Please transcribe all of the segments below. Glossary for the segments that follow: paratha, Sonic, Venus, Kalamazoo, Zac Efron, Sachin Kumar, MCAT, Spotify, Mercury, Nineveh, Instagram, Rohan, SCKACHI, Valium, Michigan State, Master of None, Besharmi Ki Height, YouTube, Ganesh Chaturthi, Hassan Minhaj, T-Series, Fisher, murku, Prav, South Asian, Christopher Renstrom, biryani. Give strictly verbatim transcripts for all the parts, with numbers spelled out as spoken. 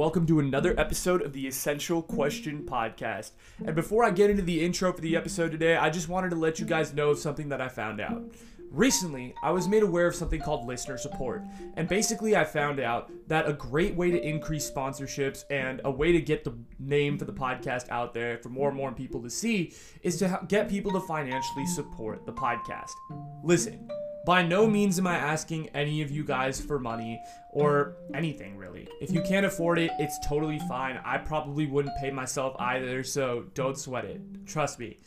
welcome to another episode of the Essential Question Podcast. And before I get into the intro for the episode today, I just wanted to let you guys know of something that I found out. Recently, I was made aware of something called listener support, and basically I found out that a great way to increase sponsorships and a way to get the name for the podcast out there for more and more people to see is to get people to financially support the podcast. Listen, by no means am I asking any of you guys for money or anything really. If you can't afford it, it's totally fine. I probably wouldn't pay myself either, so don't sweat it. Trust me.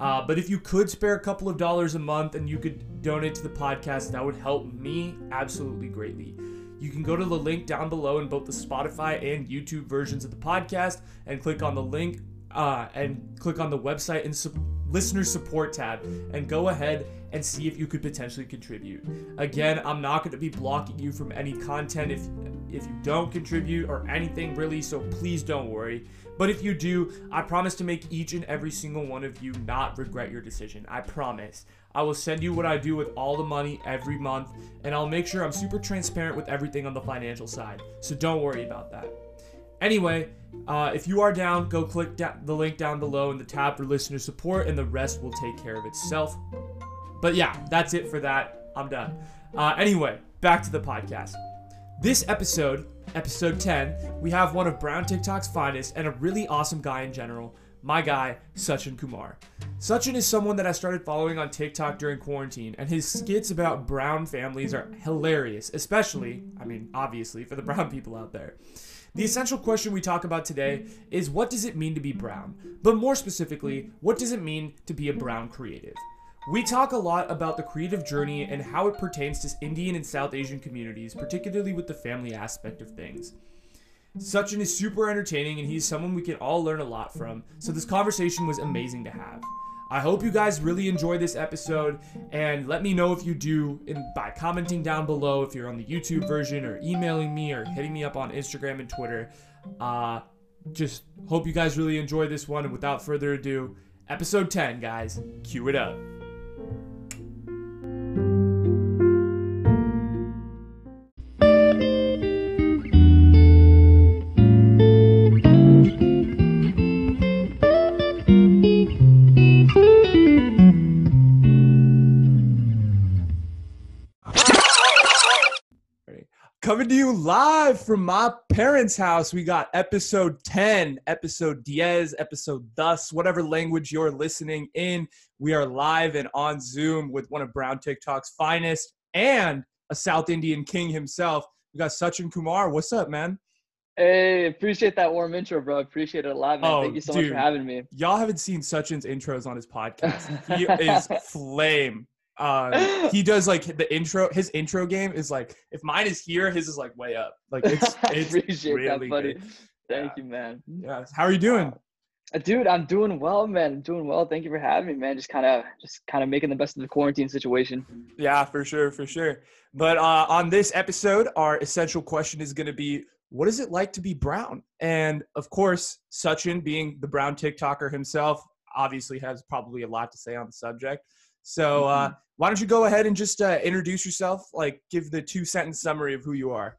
Uh, but if you could spare a couple of dollars a month and you could donate to the podcast, that would help me absolutely greatly. You can go to the link down below in both the Spotify and YouTube versions of the podcast and click on the link uh, and click on the website and su- listener support tab and go ahead and see if you could potentially contribute. Again, I'm not going to be blocking you from any content if if you don't contribute or anything really, so please don't worry. But if you do, I promise to make each and every single one of you not regret your decision. I promise. I will send you what I do with all the money every month, and I'll make sure I'm super transparent with everything on the financial side, so don't worry about that. Anyway, uh, if you are down, go click da- the link down below in the tab for listener support, and the rest will take care of itself. But yeah, that's it for that. I'm done. Uh, anyway, back to the podcast. This episode, episode ten, we have one of Brown TikTok's finest and a really awesome guy in general, my guy, Sachin Kumar. Sachin is someone that I started following on TikTok during quarantine, and his skits about Brown families are hilarious, especially, I mean, obviously, for the Brown people out there. The essential question we talk about today is what does it mean to be Brown? But more specifically, what does it mean to be a Brown creative? We talk a lot about the creative journey and how it pertains to Indian and South Asian communities, particularly with the family aspect of things. Sachin is super entertaining and he's someone we can all learn a lot from, so this conversation was amazing to have. I hope you guys really enjoy this episode, and let me know if you do in, by commenting down below if you're on the YouTube version or emailing me or hitting me up on Instagram and Twitter. Uh, just hope you guys really enjoy this one, and without further ado, episode ten, guys, cue it up. Coming to you live from my parents' house. We got episode ten, episode diez, episode thus, whatever language you're listening in. We are live and on Zoom with one of Brown TikTok's finest and a South Indian king himself. We got Sachin Kumar. What's up, man? Hey, appreciate that warm intro, bro. Appreciate it a lot, man. Oh, thank you so dude. much for having me. Y'all haven't seen Sachin's intros on his podcast. He is flame. Uh, he does like the intro. His intro game is like, if mine is here, his is like way up. Like it's, it's appreciate really that, buddy. Good. Thank yeah. you, man. Yeah. How are you doing, dude? I'm doing well, man. I'm doing well. Thank you for having me, man. Just kind of, just kind of making the best of the quarantine situation. Yeah, for sure, for sure. But uh, on this episode, our essential question is going to be, what is it like to be Brown? And of course, Sachin, being the Brown TikToker himself, obviously has probably a lot to say on the subject. So uh, why don't you go ahead and just uh, introduce yourself, like give the two-sentence summary of who you are.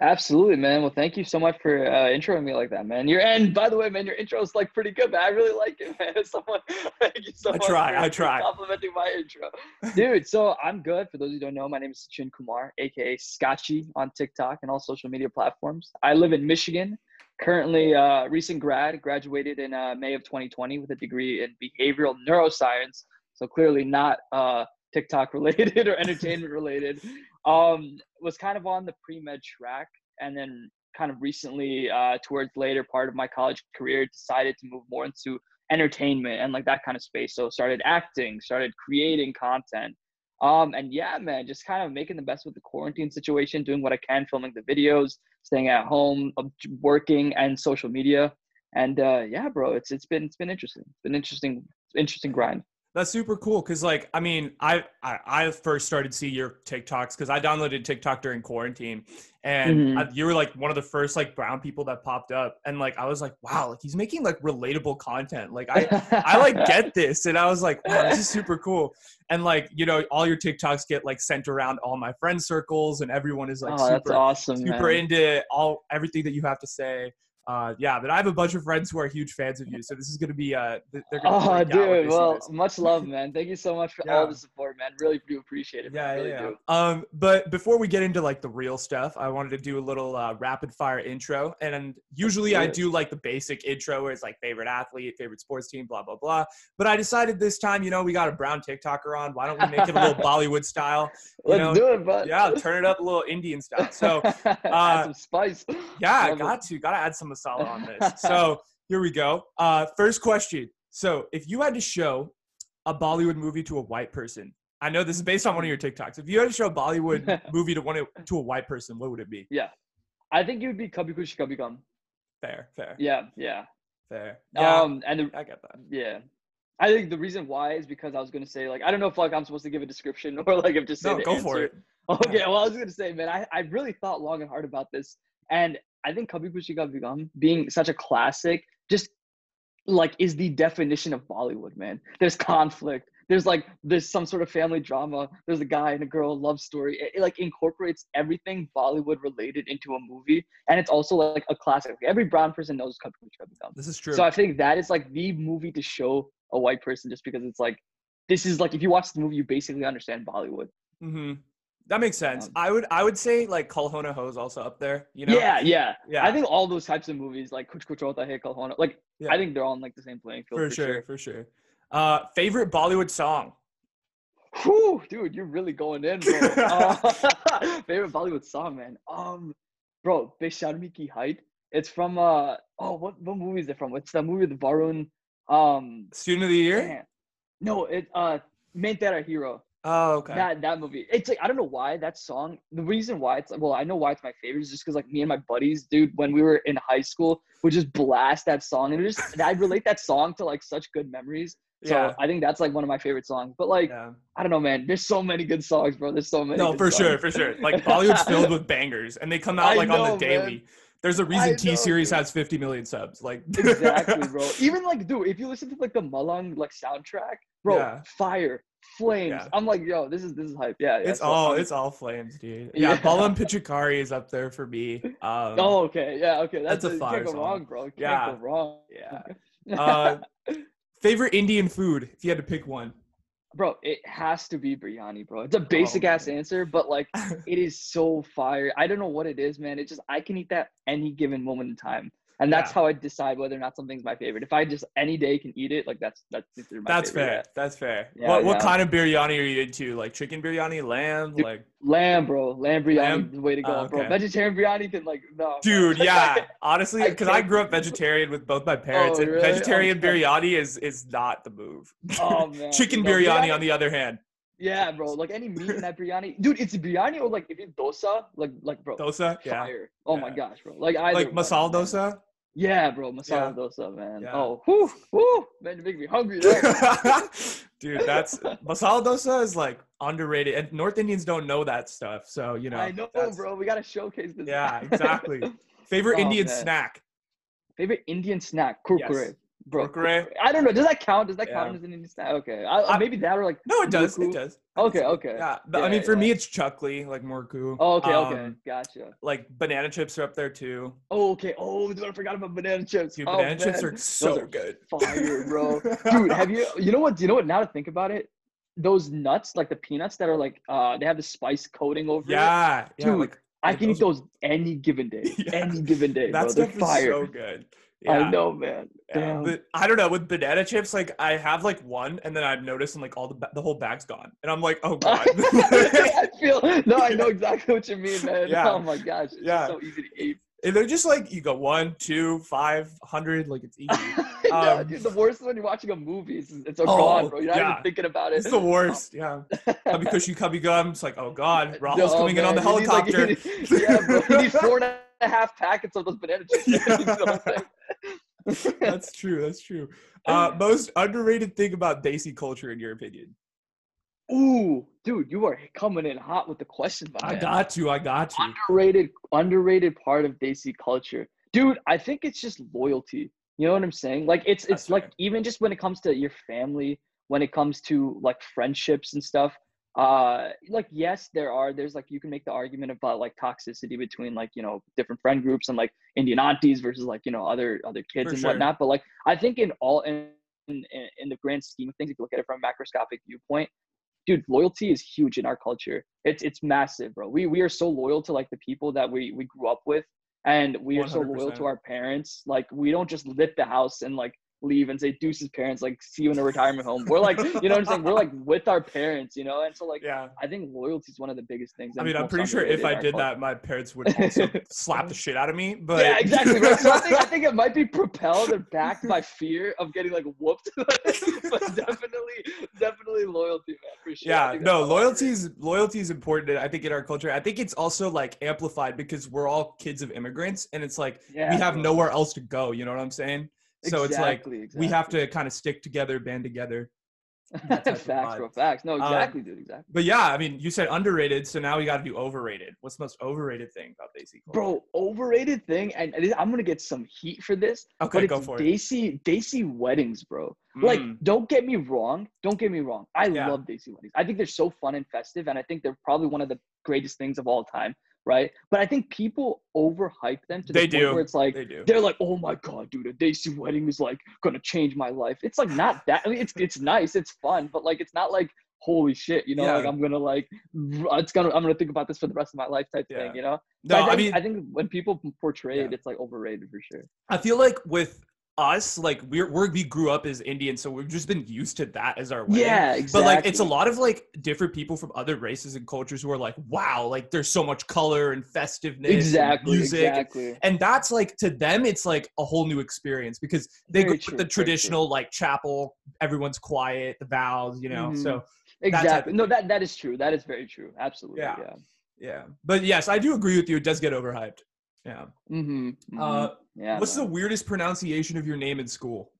Absolutely, man. Well, thank you so much for uh, introing me like that, man. Your and by the way, man, your intro is like pretty good, man. I really like it, man. Someone, thank you so I much try, for, I try. for complimenting my intro. Dude, so I'm good. For those who don't know, my name is Sachin Kumar, a k a. SCKACHI on TikTok and all social media platforms. I live in Michigan. Currently, uh, recent grad, graduated in uh, May of twenty twenty with a degree in behavioral neuroscience. So clearly not uh, TikTok related or entertainment related. Um, was kind of on the pre-med track, and then kind of recently uh, towards later part of my college career decided to move more into entertainment and like that kind of space. So started acting, started creating content. Um, and yeah, man, just kind of making the best with the quarantine situation, doing what I can, filming the videos, staying at home, working and social media. And uh, yeah, bro, it's it's been it's been interesting. It's been interesting, interesting grind. That's super cool. Cause like, I mean, I, I, I first started seeing your TikToks cause I downloaded TikTok during quarantine and mm-hmm. I, you were like one of the first like brown people that popped up. And like, I was like, wow, like he's making like relatable content. Like I, I like get this. And I was like, wow, this is super cool. And like, you know, all your TikToks get like sent around all my friend circles and everyone is like, oh, super, that's awesome, super man. into all, everything that you have to say. Uh, yeah, but I have a bunch of friends who are huge fans of you, so this is going to be uh, – they're going to Oh, dude, well, much love, man. Thank you so much for yeah. all the support, man. Really do appreciate it. Yeah, really yeah. do. Um, but before we get into, like, the real stuff, I wanted to do a little uh, rapid-fire intro, and usually I do, like, the basic intro where it's, like, favorite athlete, favorite sports team, blah, blah, blah. But I decided this time, you know, we got a brown TikToker on. Why don't we make it a little Bollywood style? You Let's know? do it, bud. Yeah, turn it up a little Indian style. So uh, add some spice. Yeah, love got it. to. Got to add some solid on this. So here we go. Uh, first question. So if you had to show a Bollywood movie to a white person, I know this is based on one of your TikToks. If you had to show a Bollywood movie to one to a white person, what would it be? Yeah, I think it would be Kabhi Khushi Kabhie Gham. Fair, fair. Yeah, yeah. Fair. Yeah, um, and the, I get that. Yeah, I think the reason why is because I was gonna say like I don't know if like I'm supposed to give a description or like if just say no, go answer. for it. Okay, well I was gonna say, man, I I really thought long and hard about this, and I think Kabhi Khushi Kabhie Gham being such a classic just like is the definition of Bollywood, man. There's conflict. There's like there's some sort of family drama. There's a guy and a girl love story. It, it like incorporates everything Bollywood related into a movie, and it's also like a classic. Every brown person knows Kabhi Khushi Kabhie Gham. This is true. So I think that is like the movie to show a white person just because it's like this is like if you watch the movie you basically understand Bollywood. Mm-hmm. That makes sense. I would I would say like Kalhona Ho is also up there. You know? Yeah, yeah, yeah. I think all those types of movies like Kuch Kuch Hota Hai, Kalhona, like yeah. I think they're all on like the same playing field. For, for sure, sure, for sure. Uh, favorite Bollywood song? Whew, dude, you're really going in, bro. uh, favorite Bollywood song, man. Um, bro, Besharmi Ki Height. It's from uh oh what what movie is it from? It's the movie with Varun. Um, Student of the Year. Man. No, it uh, Main Tera Hero. Oh, okay. That that movie. It's like I don't know why that song. The reason why it's well, I know why it's my favorite is just because like me and my buddies, dude, when we were in high school, would just blast that song, and it just I relate that song to like such good memories. So yeah. I think that's like one of my favorite songs. But like yeah. I don't know, man. There's so many good songs, bro. There's so many. No, good for songs. sure, for sure. Like Bollywood's filled with bangers, and they come out like know, on the daily. Man. There's a reason T-Series has fifty million subs. Like exactly, bro. Even like, dude, if you listen to like the Malang like soundtrack, bro, yeah. fire, flames. Yeah. I'm like, yo, this is this is hype. Yeah, yeah it's so all fun. It's all flames, dude. Yeah, yeah. Balam Pichikari is up there for me. Um, oh, okay, yeah, okay. That's, that's a fire. You can't go wrong, bro. You yeah. can't go wrong. Yeah. uh, favorite Indian food, if you had to pick one. Bro, it has to be biryani, bro. It's a basic oh, ass answer, but like it is so fire. I don't know what it is, man. It's just I can eat that any given moment in time, and that's yeah. how I decide whether or not something's my favorite. If I just any day can eat it, like that's that's my that's favorite. fair. Yeah. That's fair. Yeah, what yeah. what kind of biryani are you into? Like chicken biryani, lamb, dude, like lamb, bro. Lamb biryani, lamb? Is the way to go, oh, okay. bro. Vegetarian biryani can like no. Dude, bro. yeah. Like, honestly, because I, I grew up vegetarian with both my parents, oh, and really? vegetarian oh, biryani is is not the move. Oh man. Chicken no, biryani. On the other hand, yeah, bro, like any meat in that biryani, dude. It's biryani or like if it's dosa, like like bro, dosa, yeah. fire. Oh yeah. my gosh, bro, like I like masala bro, dosa. Man. Yeah, bro, masala yeah. dosa, man. Yeah. Oh, whoo, whoo, man, you make me hungry, dude. That's masala dosa is like underrated, and North Indians don't know that stuff, so you know. I know, bro. We gotta showcase this. Yeah, exactly. Favorite oh, Indian man. snack. Favorite Indian snack, kurkure. Yes. Bro, I don't know. Does that count? Does that yeah. count as an Indian snack? Okay, I, I, maybe that or like. No, it does. Murku. It does. Okay, okay. Yeah, yeah I mean, for yeah. me, it's chakli, like murku. Oh, okay, um, okay, gotcha. Like banana chips are up there too. Oh, okay. Oh, dude, I forgot about banana chips. Dude, banana oh, chips are so Those are good. Fire, bro. Dude, have you? You know what? You know what? Now to think about it, those nuts, like the peanuts that are like, uh, they have the spice coating over yeah, it. Yeah, dude, like, I like can those eat those are... any given day. Yeah. Any given day, that bro. Stuff They're fire. Is so good. Yeah. I know, man. Yeah. But I don't know. With banana chips, like I have like one, and then I've noticed, and like all the ba- the whole bag's gone, and I'm like, oh god. I feel no. I know exactly what you mean, man. Yeah. Oh my gosh. It's yeah. so easy to eat. And they're just like you go one, two, five, hundred. Like it's easy. no, um, dude, the worst is when you're watching a movie. It's, it's a oh, gone, bro. You're not yeah. even thinking about it. It's the worst. Yeah. Kabhi Khushi Kabhie Gham. It's like, oh god, Rahul's no, coming man. in on the you helicopter. Need, like, you need, yeah, bro. You need four and a half packets of those banana chips. Yeah. That's true. That's true. Uh, most underrated thing about Desi culture, in your opinion? Ooh, dude, you are coming in hot with the question. I man. got you. I got you. Underrated, underrated part of Desi culture, dude. I think it's just loyalty. You know what I'm saying? Like it's it's That's like right. even just when it comes to your family, when it comes to like friendships and stuff. Uh, like yes, there are. There's like you can make the argument about like toxicity between like you know different friend groups and like Indian aunties versus like you know other other kids For and sure. whatnot. But like I think in all in, in in the grand scheme of things, if you look at it from a macroscopic viewpoint, dude, loyalty is huge in our culture. It's it's massive, bro. We we are so loyal to like the people that we we grew up with, and we are one hundred percent so loyal to our parents. Like we don't just lift the house and like. leave and say deuces parents, like see you in a retirement home. We're like, you know what I'm saying, we're like with our parents, you know. And so like yeah. I think loyalty is one of the biggest things. I mean, I'm pretty sure if I did culture. that my parents would also slap the shit out of me, but yeah, exactly. So I, think, I think it might be propelled and backed by fear of getting like whooped. But definitely definitely loyalty, man, for sure. Yeah, no, loyalty is loyalty is important, I think, in our culture. I think it's also like amplified because we're all kids of immigrants, and it's like yeah, we have bro. nowhere else to go, you know what I'm saying? So exactly, it's like exactly. we have to kind of stick together, band together. Facts, bro, facts. No, exactly, um, dude, exactly. But yeah, I mean, you said underrated, so now we got to do overrated. What's the most overrated thing about Desi culture? Bro, overrated thing, and I'm going to get some heat for this. Okay, go for Desi, it. Desi weddings, bro. Mm. Like, don't get me wrong. Don't get me wrong. I yeah. love Desi weddings. I think they're so fun and festive, and I think they're probably one of the greatest things of all time. Right, but I think people overhype them to the they point do. where it's like they do. they're like, "Oh my god, dude, a Desi wedding is like gonna change my life." It's like not that. I mean, it's it's nice, it's fun, but like it's not like holy shit, you know, yeah. like I'm gonna like it's gonna I'm gonna think about this for the rest of my life type yeah. thing, you know. No, I, I mean, I think when people portray yeah. it, it's like overrated for sure. I feel like with us, like we're, we're we grew up as Indian, so we've just been used to that as our wedding. Yeah, exactly. But like it's a lot of like different people from other races and cultures who are like, wow, like there's so much color and festiveness, exactly, and music, exactly. And, and that's like to them it's like a whole new experience because they very go true, with the traditional like chapel, everyone's quiet, the vows, you know. Mm-hmm. So exactly, no, that that is true. That is very true. Absolutely. Yeah. Yeah. Yeah. But yes, I do agree with you. It does get overhyped. Yeah. Mm-hmm. Mm-hmm. Uh, yeah. What's man. the weirdest pronunciation of your name in school?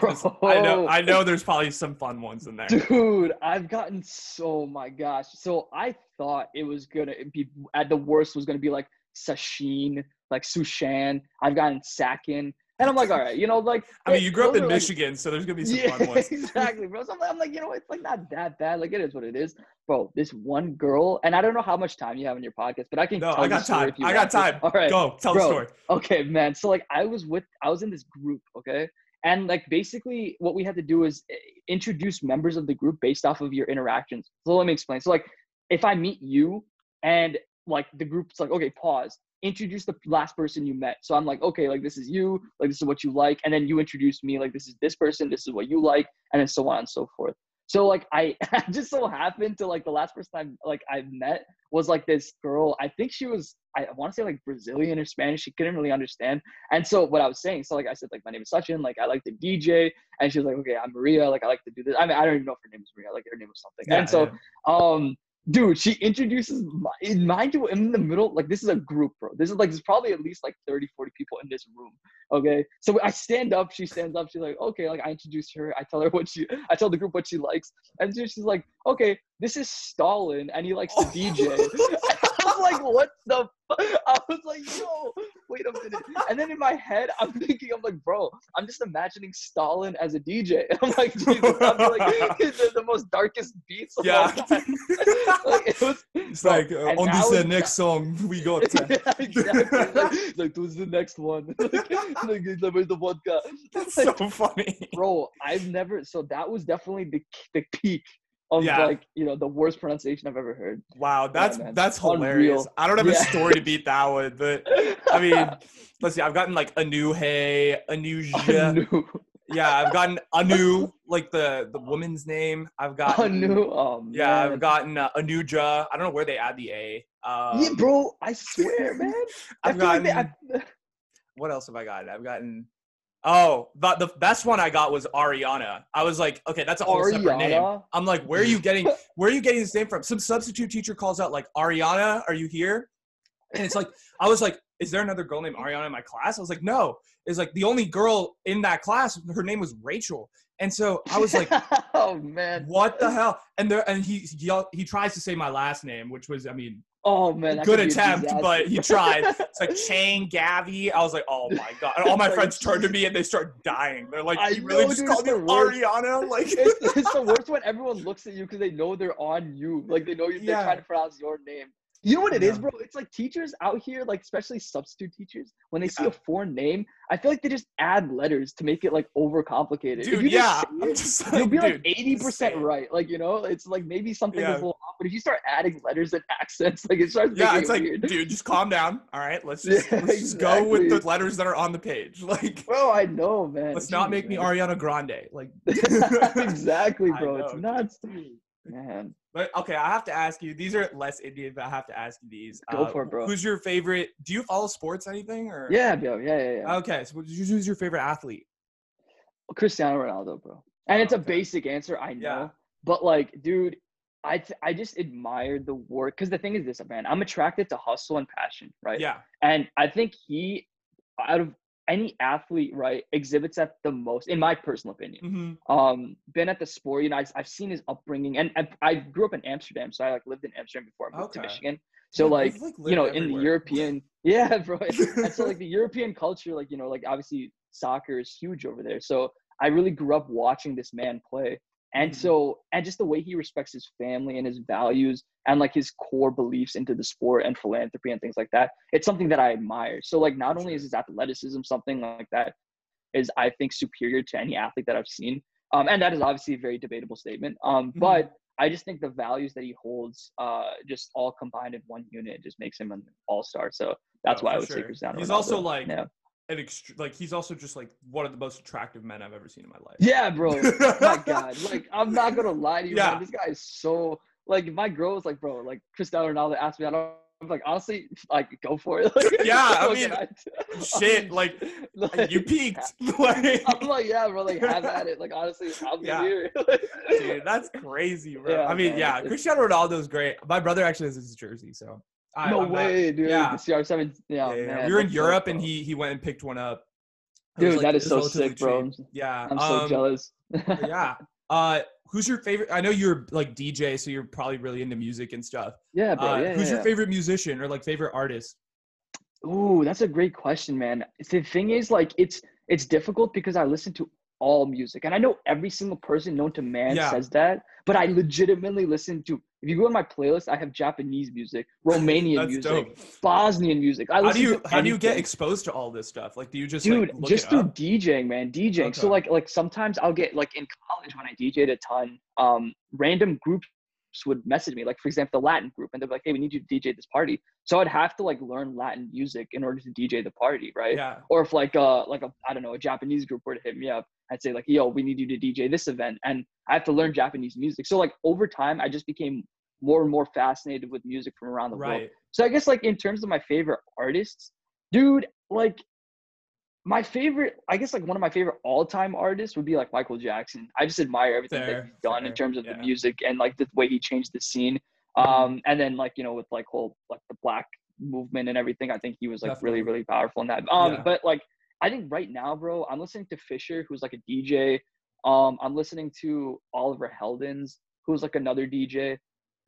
Bro. I know. I know. There's probably some fun ones in there. Dude, I've gotten so my gosh. So I thought it was gonna be at the worst was gonna be like Sachin, like Sushan. I've gotten Sakin. And I'm like, all right, you know, like. I mean, you grew up in Michigan, like, so there's gonna be some yeah, fun ones. Exactly, bro. So I'm like, I'm like, you know, it's like not that bad. Like, it is what it is, bro. This one girl, and I don't know how much time you have in your podcast, but I can. No, tell I got time. I got time. This. All right, go tell bro, the story. Okay, man. So like, I was with, I was in this group, okay, and like basically what we had to do is introduce members of the group based off of your interactions. So let me explain. So like, if I meet you, and like the group's like, okay, pause. Introduce the last person you met. So I'm like, okay, like this is you, like this is what you like, and then you introduce me, like this is this person, this is what you like, and then so on and so forth. So like I, I just so happened to like the last person I like I met was like this girl. I think she was I want to say like Brazilian or Spanish. She couldn't really understand. And so what I was saying, so like I said like my name is Sachin, like I like to D J, and she was like, okay, I'm Maria, like I like to do this. I mean I don't even know if her name is Maria, like her name was something. Yeah, and so yeah. um. Dude, she introduces, my, mind you, I'm in the middle, like, this is a group, bro. This is, like, there's probably at least, like, thirty, forty people in this room, okay? So I stand up, she stands up, she's like, okay, like, I introduce her, I tell her what she, I tell the group what she likes, and she's like, okay, this is Stalin, and he likes to D J. I was like, what the fuck? I was like, yo, wait a minute. And then in my head, I'm thinking, I'm like, bro, I'm just imagining Stalin as a D J. I'm like, Jesus, I'm like, the, the most darkest beats of yeah. all time. Like, it was, it's bro, like, uh, on this uh, next song, we got uh, yeah, exactly. Like, like, who's the next one? Like, like, where's the vodka? That's like, so funny. Bro, I've never, so that was definitely the the peak. Of yeah. like, you know, the worst pronunciation I've ever heard. Wow, that's yeah, that's hilarious. Unreal. I don't have yeah. a story to beat that one, but I mean, let's see. I've gotten like Anu Hey, Anuja. Yeah, I've gotten Anu, like the the woman's name. I've gotten Anu. Oh, man. Yeah, I've gotten uh, Anuja. I don't know where they add the A. Um, yeah, bro, I swear, man. I've I gotten. Like they, I, what else have I gotten? I've gotten. Oh, the, the best one I got was Ariana. I was like, okay, that's a whole Ariana? separate name. I'm like, where are you getting, where are you getting this name from? Some substitute teacher calls out like, Ariana, are you here? And it's like, I was like, is there another girl named Ariana in my class? I was like, no. It's like the only girl in that class, her name was Rachel. And so I was like, oh man, what the hell? And there, and he, he he tries to say my last name, which was, I mean, oh man, good attempt, but he tried. It's like Chain Gavi. I was like, oh my god! And all my like, friends turn to me and they start dying. They're like, you really know, just dude, called me Ariana? Like, it's, it's the worst when everyone looks at you because they know they're on you. Like they know you. Yeah. They're trying to pronounce your name. You know what it yeah. is, bro? It's like teachers out here, like especially substitute teachers, when they yeah. see a foreign name, I feel like they just add letters to make it like overcomplicated. Dude, if you yeah. just say it, you'll be like eighty percent right. Like, you know, it's like maybe something yeah. is a little off, but if you start adding letters and accents, like it starts yeah, it's it like, weird. Dude, just calm down. All right, let's just, yeah, let's just exactly. go with the letters that are on the page. Like, bro, I know, man. Let's Jeez, not make man. me Ariana Grande. Like, exactly, bro. Know, it's nuts, dude. Man. But okay, I have to ask you. These are less Indian, but I have to ask you these. Go uh, for it, bro. Who's your favorite? Do you follow sports, anything? Or yeah, bro. Yeah, yeah, yeah. Okay, so who's your favorite athlete? Cristiano Ronaldo, bro. And oh, it's okay. a basic answer, I know. Yeah. But like, dude, I I just admire the work. Because the thing is this, man. I'm attracted to hustle and passion, right? Yeah. And I think he, out of any athlete, right, exhibits that the most, in my personal opinion. Mm-hmm. Um, been at the sport, you know, I've, I've seen his upbringing, and, and I grew up in Amsterdam, so I like lived in Amsterdam before I moved okay. to Michigan. So yeah, like, like you know, everywhere. in the European, yeah, bro. And so like the European culture, like, you know, like obviously soccer is huge over there. So I really grew up watching this man play. And mm-hmm. so, and just the way he respects his family and his values and like his core beliefs into the sport and philanthropy and things like that, it's something that I admire. So like, not only is his athleticism something like that is, I think, superior to any athlete that I've seen. Um, and that is obviously a very debatable statement. Um, mm-hmm. But I just think the values that he holds, uh, just all combined in one unit, just makes him an all-star. So that's oh, why I would sure. say Cristiano He's Ronaldo. also like, yeah. An ext- like he's also just like one of the most attractive men I've ever seen in my life. Yeah, bro. My God, like I'm not gonna lie to you. Yeah. Man. This guy is so like. If my girl was like, bro, like Cristiano Ronaldo asked me, I don't. I'm like, honestly, like go for it. Like, yeah, I mean, I shit, like, like you peaked. Like, I'm like, yeah, bro, like have at it. Like honestly, I'll be yeah. here. Dude, that's crazy, bro. Yeah, I mean, man, yeah, Cristiano Ronaldo's great. My brother actually has his jersey, so. I, no I'm way, not, dude. Yeah. C R seven. Yeah, yeah, man. We were in Europe, so and he he went and picked one up. It dude, like, that is so sick, cheap. bro. Yeah, I'm um, so jealous. yeah. Uh, who's your favorite? I know you're like D J, so you're probably really into music and stuff. Yeah, bro. Uh, yeah, who's yeah, your yeah. favorite musician or like favorite artist? Ooh, that's a great question, man. The thing is, like, it's it's difficult because I listen to all music, and I know every single person known to man yeah. says that, but I legitimately listen to. If you go in my playlist, I have Japanese music, Romanian music, dope. Bosnian music. I how do you how do you get exposed to all this stuff? Like, do you just dude like, look just it through up? DJing, man, DJing. Okay. So like like sometimes I'll get like in college when I D J'd a ton, um, random groups would message me. Like for example, the Latin group, and they're like, "Hey, we need you to D J this party." So I'd have to like learn Latin music in order to D J the party, right? Yeah. Or if like uh like a I don't know a Japanese group were to hit me up. I'd say like, yo, we need you to D J this event. And I have to learn Japanese music. So like over time, I just became more and more fascinated with music from around the right. world. So I guess like in terms of my favorite artists, dude, like my favorite, I guess like one of my favorite all time artists would be like Michael Jackson. I just admire everything fair, that he's done fair, in terms of yeah. the music and like the way he changed the scene. Um, and then like, you know, with like whole, like the black movement and everything, I think he was like Definitely. really, really powerful in that. Um, yeah. But like, I think right now, bro, I'm listening to Fisher, who's like a D J. Um, I'm listening to Oliver Heldens, who's like another D J.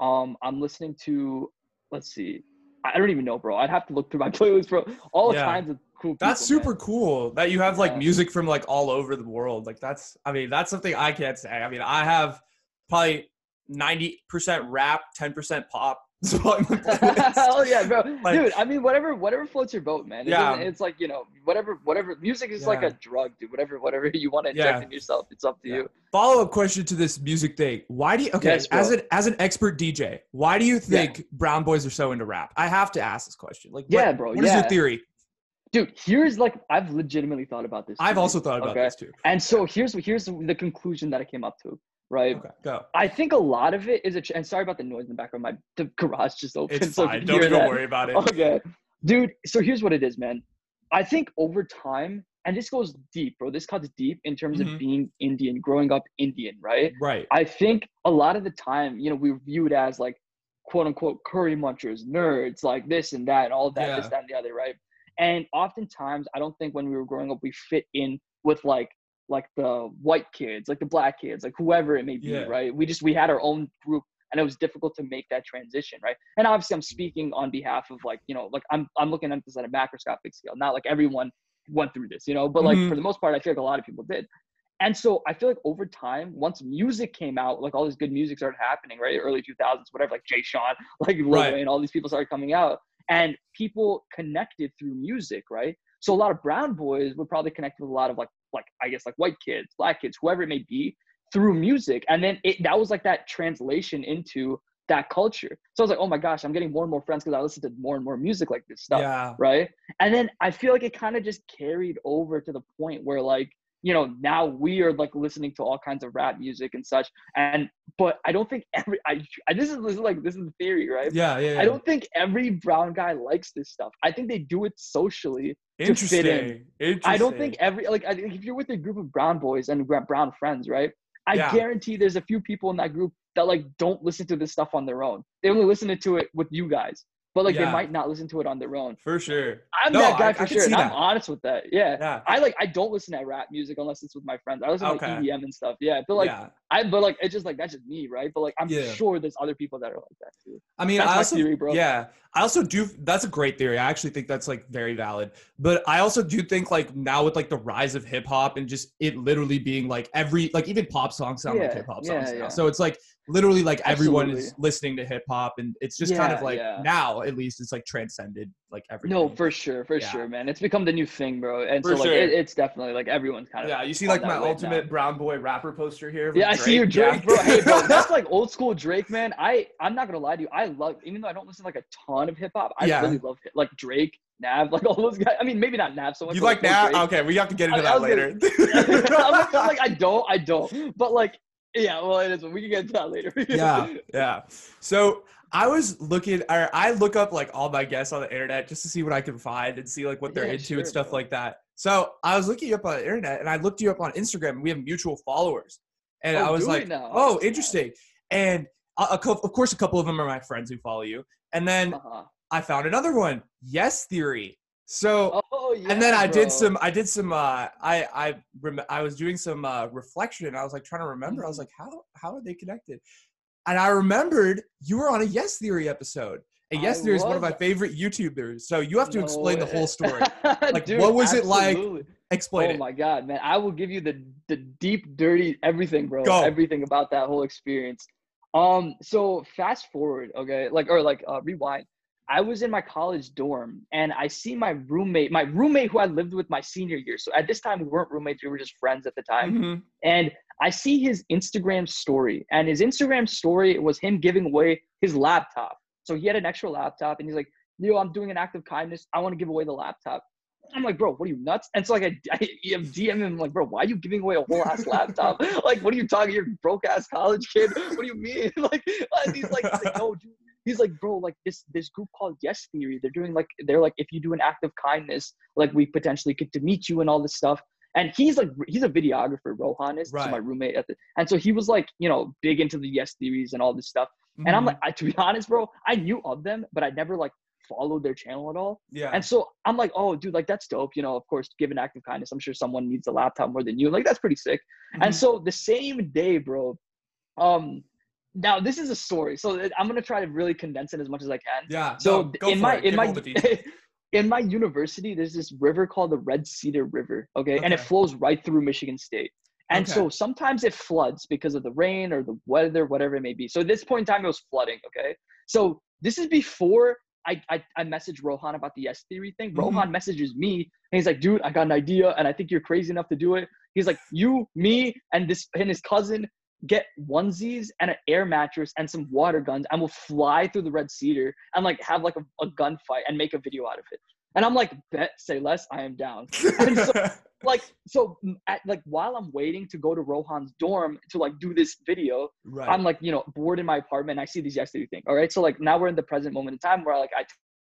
Um, I'm listening to, let's see, I don't even know, bro. I'd have to look through my playlist, bro. All yeah. kinds of cool people. That's super man. cool that you have like yeah. music from like all over the world. Like that's, I mean, that's something I can't say. I mean, I have probably ninety percent rap, ten percent pop. Hell yeah, bro. Like, dude, I mean whatever whatever floats your boat, man. It yeah. it's like, you know, whatever whatever music is yeah. like a drug, dude. Whatever whatever you want to inject yeah. in yourself, it's up to yeah. you. Follow-up question to this music thing. Why do you okay, yes, as an as an expert D J, why do you think yeah. brown boys are so into rap? I have to ask this question. Like yeah, what, bro, what yeah. is your theory? Dude, here's like I've legitimately thought about this. I've too, also thought about okay? this too. And so here's here's the conclusion that I came up to. Right. Okay, go. I think a lot of it is a. Ch- and sorry about the noise in the background. My the garage just opened. It's so fine. Don't even that. worry about it. Okay, dude. So here's what it is, man. I think over time, and this goes deep, bro. This cuts deep in terms mm-hmm. of being Indian, growing up Indian, right? Right. I think a lot of the time, you know, we were viewed as like, quote unquote, curry munchers, nerds, like this and that, and all that, yeah. this that and the other, right? And oftentimes, I don't think when we were growing up, we fit in with like like the white kids, like the black kids, like whoever it may be, yeah. right? We just, we had our own group, and it was difficult to make that transition, right? And obviously, I'm speaking on behalf of like, you know, like I'm I'm looking at this at a macroscopic scale, not like everyone went through this, you know, but like mm-hmm. for the most part, I feel like a lot of people did. And so I feel like over time, once music came out, like all this good music started happening, right? Early two thousands, whatever, like Jay Sean, like Lil right. Wayne, all these people started coming out, and people connected through music, right? So a lot of brown boys would probably connect with a lot of like, like I guess like white kids, black kids, whoever it may be, through music. And then it, that was like that translation into that culture. So I was like, oh my gosh, I'm getting more and more friends because I listened to more and more music like this stuff, yeah. right? And then I feel like it kind of just carried over to the point where like, you know, now we are like listening to all kinds of rap music and such. And, but I don't think every, I, I this, is, this is like, this is the theory, right? Yeah, yeah, yeah. I don't think every brown guy likes this stuff. I think they do it socially to fit in. Interesting. I don't think every, like, I, if you're with a group of brown boys and brown friends, right? I yeah. guarantee there's a few people in that group that like don't listen to this stuff on their own. They only listen to it with you guys. But, like, yeah. they might not listen to it on their own. For sure. I'm no, that guy I, for I sure. And that. I'm honest with that. Yeah. yeah. I, like, I don't listen to rap music unless it's with my friends. I listen okay. to, like, E D M and stuff. Yeah. But, like, yeah. I but like it's just, like, that's just me, right? But, like, I'm yeah. sure there's other people that are like that, too. I mean, that's I my also, theory, bro. Yeah. I also do – that's a great theory. I actually think that's, like, very valid. But I also do think, like, now with, like, the rise of hip-hop and just it literally being, like, every – like, even pop songs sound yeah. like hip-hop yeah, songs yeah. now. So it's, like – literally like everyone Absolutely. Is listening to hip hop, and it's just yeah, kind of like yeah. now at least it's like transcended like everything. No, for sure, for yeah. sure, man. It's become the new thing, bro. And for so like sure. it, it's definitely like everyone's kind of yeah. You see like my ultimate now. Brown boy rapper poster here. Yeah, Drake. I see your Drake, yeah. bro. Hey, bro, that's like old school Drake, man. I I'm not gonna lie to you. I love, even though I don't listen to like a ton of hip hop. I yeah. really love it. Like Drake, Nav, like all those guys. I mean, maybe not Nav so much. You like Nav? Drake. Okay, we have to get into I, that I later. Gonna, I'm not, like I don't, I don't, but like. Yeah, well, it is. We can get to that later. yeah, yeah. So I was looking, or I look up like all my guests on the internet just to see what I can find and see like what they're yeah, into sure, and stuff bro. Like that. So I was looking you up on the internet, and I looked you up on Instagram, and we have mutual followers. And oh, I was like, oh, interesting. And a, a co- of course, a couple of them are my friends who follow you. And then uh-huh. I found another one, Yes Theory. So, oh, yeah, and then I bro. did some, I did some, uh, I, I, rem- I was doing some, uh, reflection. I was like trying to remember. I was like, how, how are they connected? And I remembered you were on a Yes Theory episode. And Yes I Theory was. Is one of my favorite YouTubers. So you have to no explain way. the whole story. Like, dude, what was absolutely. it like? Explain oh it. My God, man. I will give you the, the deep, dirty, everything, bro. Go. Everything about that whole experience. Um, so fast forward. Okay. Like, or like, uh, rewind. I was in my college dorm, and I see my roommate, my roommate who I lived with my senior year. So at this time, we weren't roommates. We were just friends at the time. Mm-hmm. And I see his Instagram story. And his Instagram story was him giving away his laptop. So he had an extra laptop, and he's like, yo, I'm doing an act of kindness. I want to give away the laptop. I'm like, bro, what are you, nuts? And so like I, I D M him like, bro, why are you giving away a whole ass laptop? Like, what are you talking? You're a broke ass college kid. What do you mean? Like, he's like, he's like, no, dude. He's like, bro, like this this group called Yes Theory, they're doing like, they're like, if you do an act of kindness, like we potentially get to meet you and all this stuff. And he's like, he's a videographer, Rohan is right. so my roommate at the, and so he was like, you know, big into the Yes Theories and all this stuff. Mm-hmm. And I'm like, I, to be honest, bro, I knew of them, but I never like followed their channel at all. Yeah. And so I'm like, oh, dude, like that's dope. You know, of course, give an act of kindness. I'm sure someone needs a laptop more than you. Like, that's pretty sick. Mm-hmm. And so the same day, bro, um, now this is a story, so I'm gonna try to really condense it as much as I can. Yeah. So no, in my it. in my in my university, there's this river called the Red Cedar River. Okay, okay. And it flows right through Michigan State. And okay. so sometimes it floods because of the rain or the weather, whatever it may be. So at this point in time, it was flooding. Okay. So this is before I I, I messaged Rohan about the Yes Theory thing. Mm-hmm. Rohan messages me and he's like, "Dude, I got an idea, and I think you're crazy enough to do it." He's like, "You, me, and this and his cousin." Get onesies and an air mattress and some water guns, and we'll fly through the Red Cedar and like have like a, a gunfight and make a video out of it. And I'm like, bet, say less, I am down. And so, like, so at, like while I'm waiting to go to Rohan's dorm to like do this video, right. I'm like, you know, bored in my apartment. And I see these yesterday thing. All right, so like now we're in the present moment in time where like I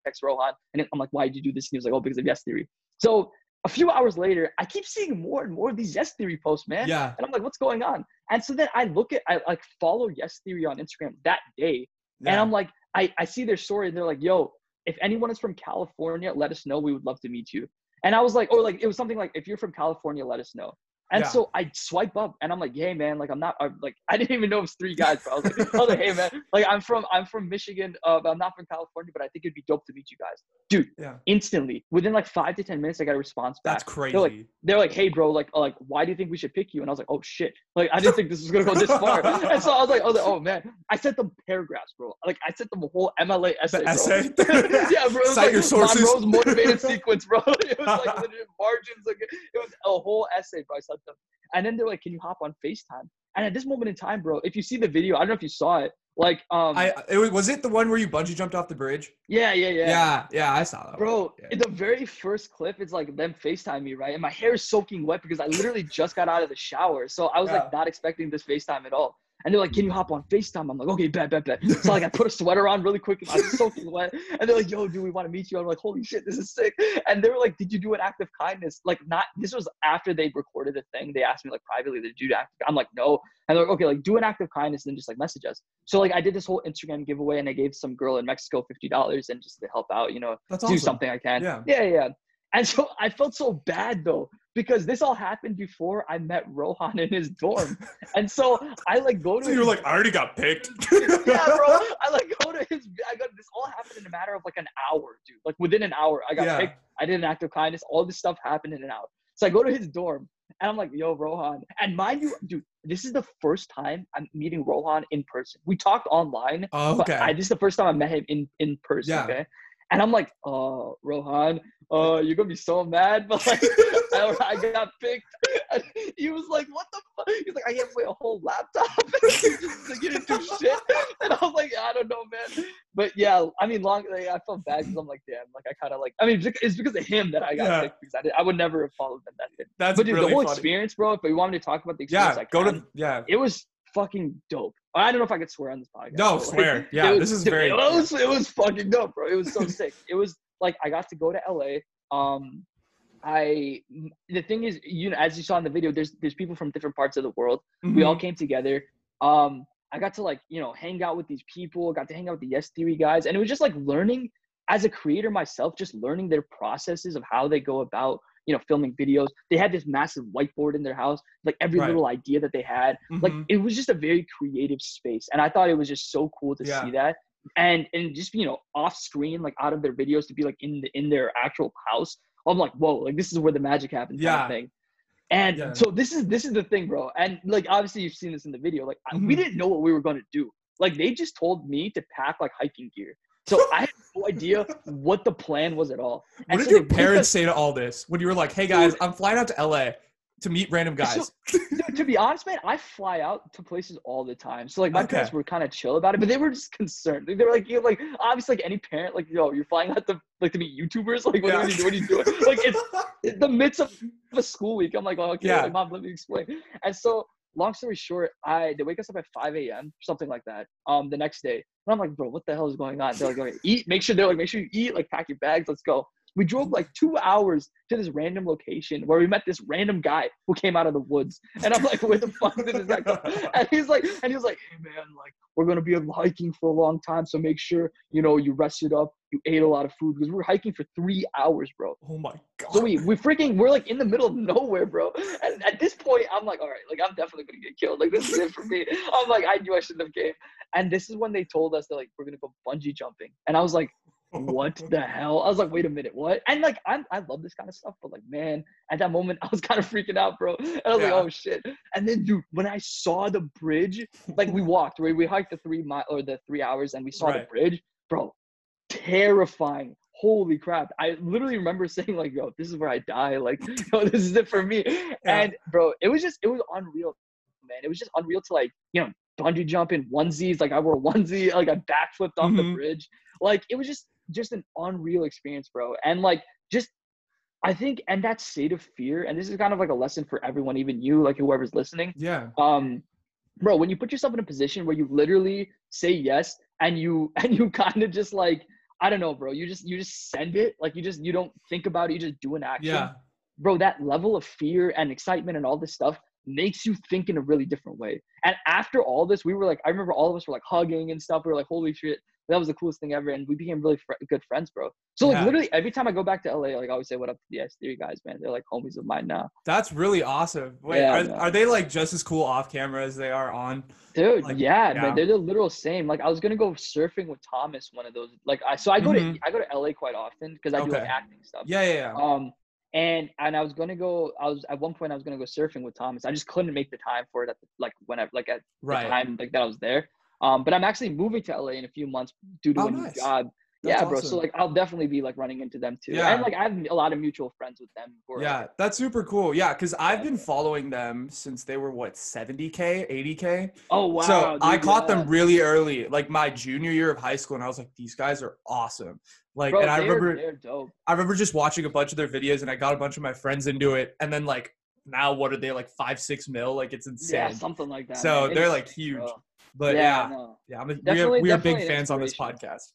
text Rohan and I'm like, why did you do this? And he was like, oh, because of Yes Theory. So a few hours later, I keep seeing more and more of these Yes Theory posts, man. Yeah. And I'm like, what's going on? And so then I look at, I like follow Yes Theory on Instagram that day. Yeah. And I'm like, I, I see their story and they're like, yo, if anyone is from California, let us know. We would love to meet you. And I was like, oh, like it was something like, if you're from California, let us know. And yeah. so I swipe up and I'm like, hey man, like I'm not I'm like, I didn't even know it was three guys, but I was like, oh, hey man, like I'm from, I'm from Michigan, uh, but I'm not from California, but I think it'd be dope to meet you guys. Dude, yeah. instantly, within like five to ten minutes, I got a response back. That's crazy. They're like, they're like hey bro, like, like, why do you think we should pick you? And I was like, oh shit. Like, I didn't think this was going to go this far. And so I was like, I was like, oh man, I sent them paragraphs, bro. Like I sent them a whole M L A essay, the bro. essay? Yeah, bro. It was Cite like your sources. Monroe's motivated sequence, bro. It was like legit margins. Like, it was a whole essay, bro. I sent them. And then they're like, can you hop on FaceTime? And at this moment in time, bro, if you see the video, I don't know if you saw it. Like, um, I it was, was it the one where you bungee jumped off the bridge? Yeah, yeah, yeah. Yeah, yeah, I saw that. Bro, yeah. in the very first clip, it's like them FaceTime me, right? And my hair is soaking wet because I literally just got out of the shower. So I was yeah. like not expecting this FaceTime at all. And they're like, can you hop on FaceTime? I'm like, okay, bet, bet, bet. So like I put a sweater on really quick. I'm soaking wet. And they're like, yo, dude, we want to meet you. I'm like, holy shit, this is sick. And they were like, did you do an act of kindness? Like not, this was after they recorded the thing. They asked me like privately to do that. I'm like, no. And they're like, okay, like do an act of kindness and then just like message us. So like I did this whole Instagram giveaway and I gave some girl in Mexico fifty dollars and just to help out, you know, That's do awesome. something I can. Yeah. yeah, yeah. And so I felt so bad though, because this all happened before I met Rohan in his dorm. And so I like go to- So you were like, I already got picked. Yeah, bro. I like go to his, I got, this all happened in a matter of like an hour, dude. Like within an hour, I got yeah. picked. I did an act of kindness. All this stuff happened in an hour. So I go to his dorm and I'm like, yo, Rohan. And mind you, dude, this is the first time I'm meeting Rohan in person. We talked online. Oh, okay. But I, this is the first time I met him in, in person, yeah. okay? And I'm like, oh, Rohan, oh, you're going to be so mad, but like, I, I got picked. And he was like, what the fuck? He's like, I gave away a whole laptop. He's just like, you didn't do shit. And I was like, I don't know, man. But yeah, I mean, long, like, I felt bad because I'm like, damn, like I kind of like, I mean, it's because of him that I got yeah. picked. Because I, did, I would never have followed them. That did. That's But dude, really the whole funny. experience, bro, if you want me to talk about the experience, yeah, I can. Go to, yeah. It was fucking dope. I don't know if I could swear on this podcast. No, like, swear. Yeah, was, this is very. It was, it was fucking dope, bro. It was so sick. It was like I got to go to L A. Um, I the thing is, you know, as you saw in the video, there's there's people from different parts of the world. Mm-hmm. We all came together. Um, I got to like you know hang out with these people. Got to hang out with the Yes Theory guys, and it was just like learning as a creator myself, just learning their processes of how they go about. You know, filming videos. They had this massive whiteboard in their house, like every right. little idea that they had. Mm-hmm. Like it was just a very creative space. And I thought it was just so cool to yeah. see that. And and just, you know, off screen, like out of their videos to be like in the, in their actual house. I'm like, whoa, like this is where the magic happens yeah. kind of thing. And yeah. so this is, this is the thing, bro. And like, obviously you've seen this in the video. Like mm-hmm. we didn't know what we were going to do. Like they just told me to pack like hiking gear. So I had no idea what the plan was at all. And what did so your parents say to all this when you were like, hey guys, I'm flying out to L A to meet random guys? So, to be honest, man, I fly out to places all the time. So like my okay. parents were kind of chill about it, but they were just concerned. They were like, you know, like obviously like any parent, like, yo, you're flying out to like to meet YouTubers. Like, what yeah. are you doing? What are you doing? Like it's, it's the midst of a school week. I'm like, oh, okay, yeah. like, mom, let me explain. And so long story short, I they wake us up at five a.m. something like that. Um, the next day, and I'm like, bro, what the hell is going on? They're like, okay, eat. Make sure they're like, make sure you eat. Like, pack your bags. Let's go. We drove like two hours to this random location where we met this random guy who came out of the woods. And I'm like, where the fuck did this guy come? And he's like, and he was like, hey man, like we're gonna be hiking for a long time, so make sure you know you rested up, you ate a lot of food because we were hiking for three hours, bro. Oh my god. So we we freaking we're like in the middle of nowhere, bro. And at this point, I'm like, all right, like I'm definitely gonna get killed. Like this is it for me. I'm like, I knew I shouldn't have came. And this is when they told us that like we're gonna go bungee jumping, and I was like. What the hell? I was like, wait a minute, what? And like, I'm, I love this kind of stuff, but like, man, at that moment, I was kind of freaking out, bro. And I was yeah. like, oh shit. And then, dude, when I saw the bridge, like we walked, right? We hiked the three mile or the three hours, and we saw right. the bridge, bro. Terrifying. Holy crap. I literally remember saying like, yo, this is where I die. Like, yo, this is it for me. Yeah. And bro, it was just, it was unreal, man. It was just unreal to like, you know, bungee jump in onesies. Like I wore a onesie, like I backflipped off mm-hmm. the bridge. Like it was just, just an unreal experience, bro. And like, just, I think, and that state of fear, and this is kind of like a lesson for everyone, even you, like whoever's listening. Yeah. Um, bro, when you put yourself in a position where you literally say yes, and you, and you kind of just like, I don't know, bro, you just, you just send it. Like you just, you don't think about it. You just do an action, yeah. bro. That level of fear and excitement and all this stuff makes you think in a really different way. And after all this, we were like, I remember all of us were like hugging and stuff. We were like, holy shit. That was the coolest thing ever, and we became really fr- good friends, bro. So like yeah. literally every time I go back to L A, like I always say, "What up to the Yes Theory guys, man? They're like homies of mine now." That's really awesome. Wait, yeah, are, are they like just as cool off camera as they are on? Dude, like, yeah, yeah, man, they're the literal same. Like I was gonna go surfing with Thomas, one of those. Like I, so I go mm-hmm. to I go to L A quite often because I okay. do like acting stuff. Yeah, yeah, yeah. Um, and and I was gonna go. I was at one point I was gonna go surfing with Thomas. I just couldn't make the time for it at the, like whenever like at right. the time like that I was there. Um, but I'm actually moving to L A in a few months due to oh, a new nice. job. That's yeah, bro. Awesome. So like, I'll definitely be like running into them too. Yeah. And like, I have a lot of mutual friends with them. Who are, yeah, like, that's super cool. Yeah, because I've been following them since they were what seventy K, eighty K. Oh wow! So dude, I caught yeah. them really early, like my junior year of high school, and I was like, these guys are awesome. Like, bro, and I remember, they're dope. I remember just watching a bunch of their videos, and I got a bunch of my friends into it, and then like now, what are they like five, six mil? Like it's insane. Yeah, something like that. So man. They're it's, like huge. Bro. But yeah, yeah, no. yeah I'm a, we are, we are big fans on this podcast.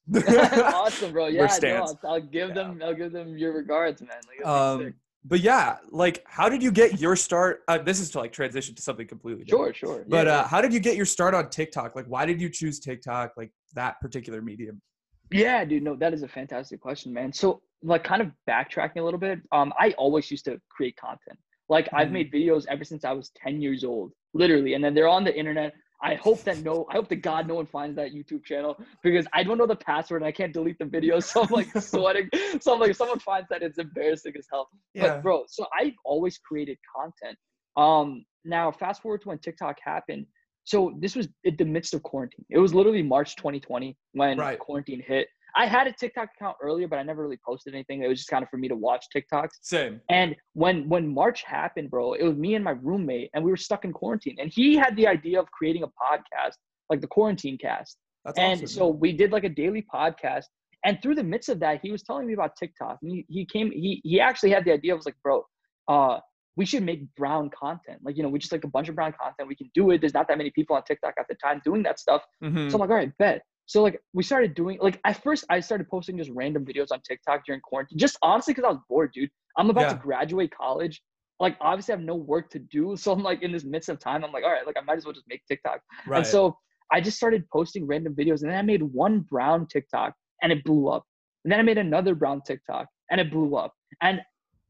Awesome, bro. Yeah, no, I'll give yeah. them. I'll give them your regards, man. Like, um, but yeah, like, how did you get your start? Uh, this is to like transition to something completely different. Sure, sure. But yeah, uh, yeah. how did you get your start on TikTok? Like, why did you choose TikTok? Like that particular medium? Yeah, dude. No, that is a fantastic question, man. So, like, kind of backtracking a little bit. Um, I always used to create content. Like, mm. I've made videos ever since I was ten years old, literally, and then they're on the internet. I hope that no, I hope to God no one finds that YouTube channel because I don't know the password and I can't delete the video. So I'm like sweating. So I'm like, if someone finds that, it's embarrassing as hell. Yeah. But bro, so I've always created content. Um, now fast forward to when TikTok happened. So this was in the midst of quarantine. It was literally March twenty twenty when right. quarantine hit. I had a TikTok account earlier, but I never really posted anything. It was just kind of for me to watch TikToks. Same. And when when March happened, bro, it was me and my roommate, and we were stuck in quarantine. And he had the idea of creating a podcast, like the Quarantine Cast. That's and awesome, so man. We did like a daily podcast. And through the midst of that, he was telling me about TikTok. And he, he came, he he actually had the idea. I was like, bro, uh, we should make brown content. Like, you know, we just like a bunch of brown content. We can do it. There's not that many people on TikTok at the time doing that stuff. Mm-hmm. So I'm like, all right, bet. So like we started doing like at first I started posting just random videos on TikTok during quarantine, just honestly because I was bored, dude. I'm about yeah. to graduate college, like obviously I have no work to do, so I'm like in this midst of time, I'm like, all right, like I might as well just make TikTok. Right. And so I just started posting random videos, and then I made one brown TikTok and it blew up, and then I made another brown TikTok and it blew up, and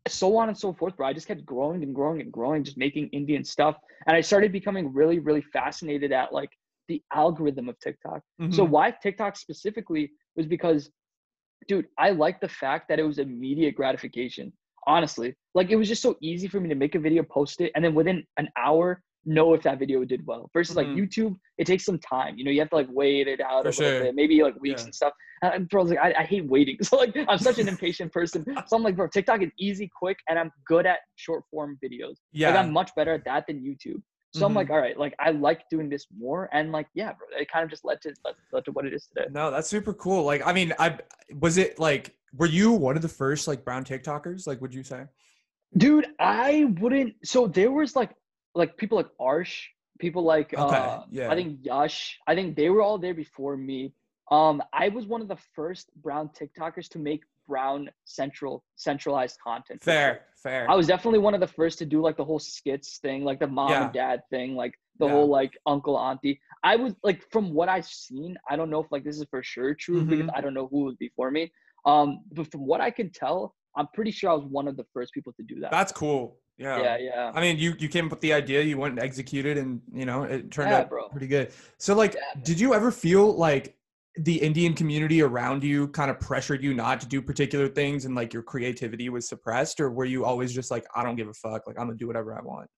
so on and so forth, bro. I just kept growing and growing and growing, just making Indian stuff, and I started becoming really, really fascinated at like the algorithm of TikTok. Mm-hmm. So why TikTok specifically was because, dude, I liked the fact that it was immediate gratification. Honestly, like it was just so easy for me to make a video, post it, and then within an hour, know if that video did well. Versus mm-hmm. like YouTube, it takes some time. You know, you have to like wait it out for a little sure. bit, maybe like weeks yeah. and stuff. And bro, I was like, I, I hate waiting. So like, I'm such an impatient person. So I'm like, bro, TikTok is easy, quick, and I'm good at short form videos. Yeah, like I'm much better at that than YouTube. So mm-hmm. I'm like, all right, like I like doing this more, and like, yeah, bro, it kind of just led to led, led to what it is today. No, that's super cool. Like, I mean, I was it like, were you one of the first like brown TikTokers? Like, would you say? Dude, I wouldn't. So there was like, like people like Arsh, people like, okay, uh, yeah. I think Yash, I think they were all there before me. Um, I was one of the first brown TikTokers to make brown central centralized content. Fair, fair. I was definitely one of the first to do like the whole skits thing, like the mom yeah. and dad thing, like the yeah. whole like uncle auntie. I was like, from what I've seen, I don't know if like this is for sure true mm-hmm. because I don't know who was before me. Um, but from what I can tell, I'm pretty sure I was one of the first people to do that. That's cool. Yeah. Yeah, yeah. I mean, you you came up with the idea, you went and executed, and you know it turned yeah, out bro. pretty good. So like, yeah, did you ever feel like the Indian community around you kind of pressured you not to do particular things, and like your creativity was suppressed, or were you always just like, I don't give a fuck, like I'm gonna do whatever I want?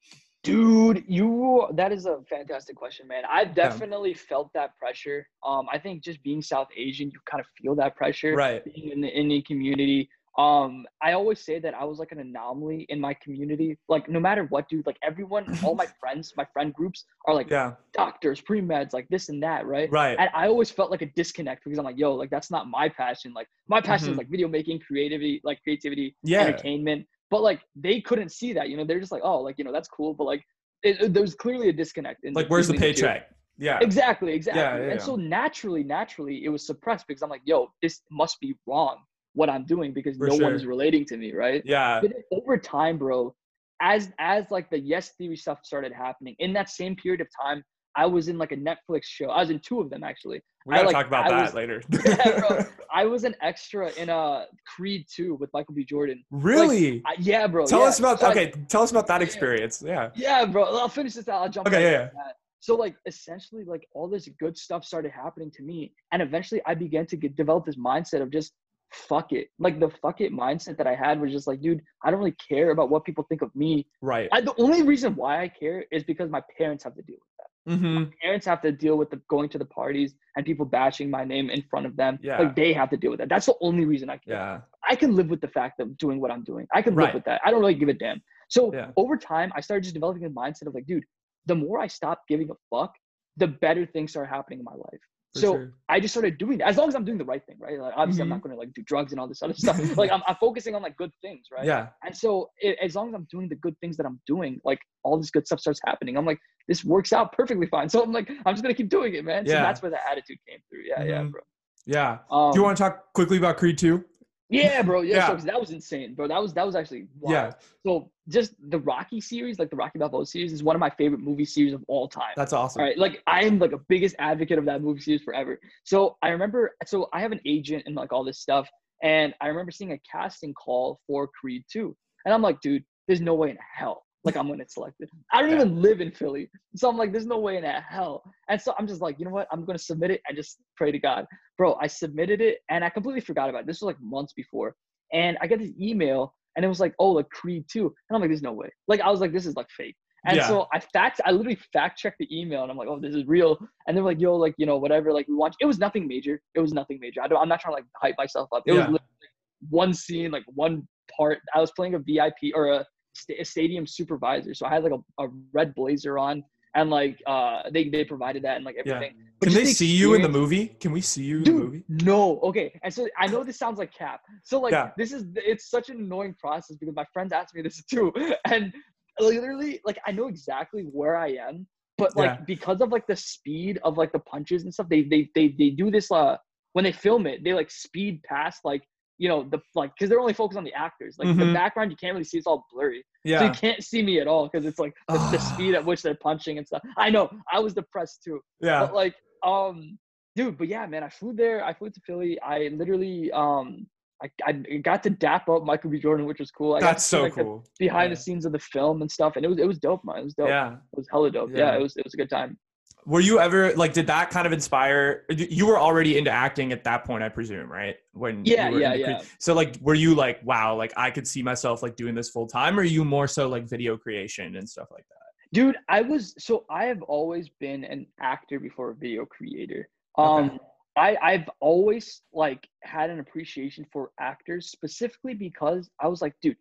Dude, you, that is a fantastic question, man. I've definitely yeah. felt that pressure. Um, I think just being South Asian, you kind of feel that pressure, right? Being in the Indian community. Um, I always say that I was like an anomaly in my community. Like no matter what, dude, like everyone, all my friends, my friend groups are like yeah. doctors, pre-meds, like this and that, right? Right. And I always felt like a disconnect because I'm like, yo, like that's not my passion. Like my passion mm-hmm. is like video making, creativity, like creativity, yeah. entertainment. But like they couldn't see that, you know, they're just like, oh, like, you know, that's cool. But like it, it, there's clearly a disconnect. In like, where's the paycheck? Too. Yeah, exactly. Exactly. Yeah, yeah, and yeah. so naturally, naturally it was suppressed because I'm like, yo, this must be wrong, what I'm doing, because For no sure. one is relating to me, right? Yeah. But over time, bro, as as like the Yes Theory stuff started happening, in that same period of time, I was in like a Netflix show. I was in two of them actually. We gotta I, like, talk about I that was, later. Yeah, bro. I was an extra in uh, Creed two with Michael B. Jordan. Really? Like, I, yeah, bro. Tell yeah. us about so that. Okay, I, tell us about that yeah. experience. Yeah. Yeah, bro. I'll finish this out. I'll jump. Okay, yeah. yeah. That. So like essentially, like all this good stuff started happening to me, and eventually I began to get, develop this mindset of just fuck it. Like the fuck it mindset that I had was just like, dude, I don't really care about what people think of me. Right. I, the only reason why I care is because my parents have to deal with that. Mm-hmm. My parents have to deal with the going to the parties and people bashing my name in front of them. Yeah. Like they have to deal with that. That's the only reason I can. Yeah. I can live with the fact that doing what I'm doing. I can live right. with that. I don't really give a damn. So yeah. over time, I started just developing a mindset of like, dude, the more I stop giving a fuck, the better things start happening in my life. For so sure. I just started doing that as long as I'm doing the right thing, right? Like obviously mm-hmm. I'm not going to like do drugs and all this other stuff. Like I'm, I'm focusing on like good things, right? Yeah. And so it, as long as I'm doing the good things that I'm doing, like all this good stuff starts happening. I'm like, this works out perfectly fine. So I'm like, I'm just going to keep doing it, man. Yeah. So that's where the attitude came through. Yeah. Mm-hmm. Yeah, bro. Yeah. Um, Do you want to talk quickly about Creed two? Yeah, bro. Yeah. yeah. So, 'cause that was insane, bro. That was, that was actually wild. Yeah. So just the Rocky series, like the Rocky Balboa series is one of my favorite movie series of all time. That's awesome. All right. Like I am like a biggest advocate of that movie series forever. So I remember, so I have an agent and like all this stuff. And I remember seeing a casting call for Creed two. And I'm like, dude, there's no way in hell. Like I'm going to get selected. I don't yeah. even live in Philly. So I'm like, there's no way in hell. And so I'm just like, you know what? I'm going to submit it. I just pray to God, bro. I submitted it and I completely forgot about it. This was like months before. And I get this email and it was like, oh, like Creed two. And I'm like, there's no way. Like, I was like, this is like fake. And yeah. so I fact, I literally fact checked the email and I'm like, oh, this is real. And they were like, yo, like, you know, whatever, like we watched, it was nothing major. It was nothing major. I don't, I'm not trying to like hype myself up. It yeah. was literally one scene, like one part. I was playing a V I P or a, a stadium supervisor, so I had like a, a red blazer on and like uh they they provided that and like everything yeah. But can they see you in the movie? Can we see you dude, in the movie? No. Okay. And so I know this sounds like cap, so like yeah. this is it's such an annoying process because my friends asked me this too, and literally like I know exactly where I am, but like yeah. because of like the speed of like the punches and stuff, they they they, they do this uh when they film it, they like speed past like you know, the like, cause they're only focused on the actors. Like mm-hmm. the background, you can't really see, it's all blurry. Yeah. So you can't see me at all. Cause it's like it's the speed at which they're punching and stuff. I know I was depressed too. Yeah. But like, um, dude, but yeah, man, I flew there. I flew to Philly. I literally, um, I, I got to dap up Michael B. Jordan, which was cool. I That's see, so like, cool. The behind yeah. the scenes of the film and stuff. And it was, it was dope, man. It was dope. Yeah. It was hella dope. Yeah. yeah it was, it was a good time. Were you ever like, did that kind of inspire, you were already into acting at that point, I presume, right? When yeah, you were yeah, yeah. So like, were you like, wow, like I could see myself like doing this full time, or are you more so like video creation and stuff like that? Dude, I was, so I have always been an actor before a video creator. Um, okay. I, I've always like had an appreciation for actors specifically because I was like, dude,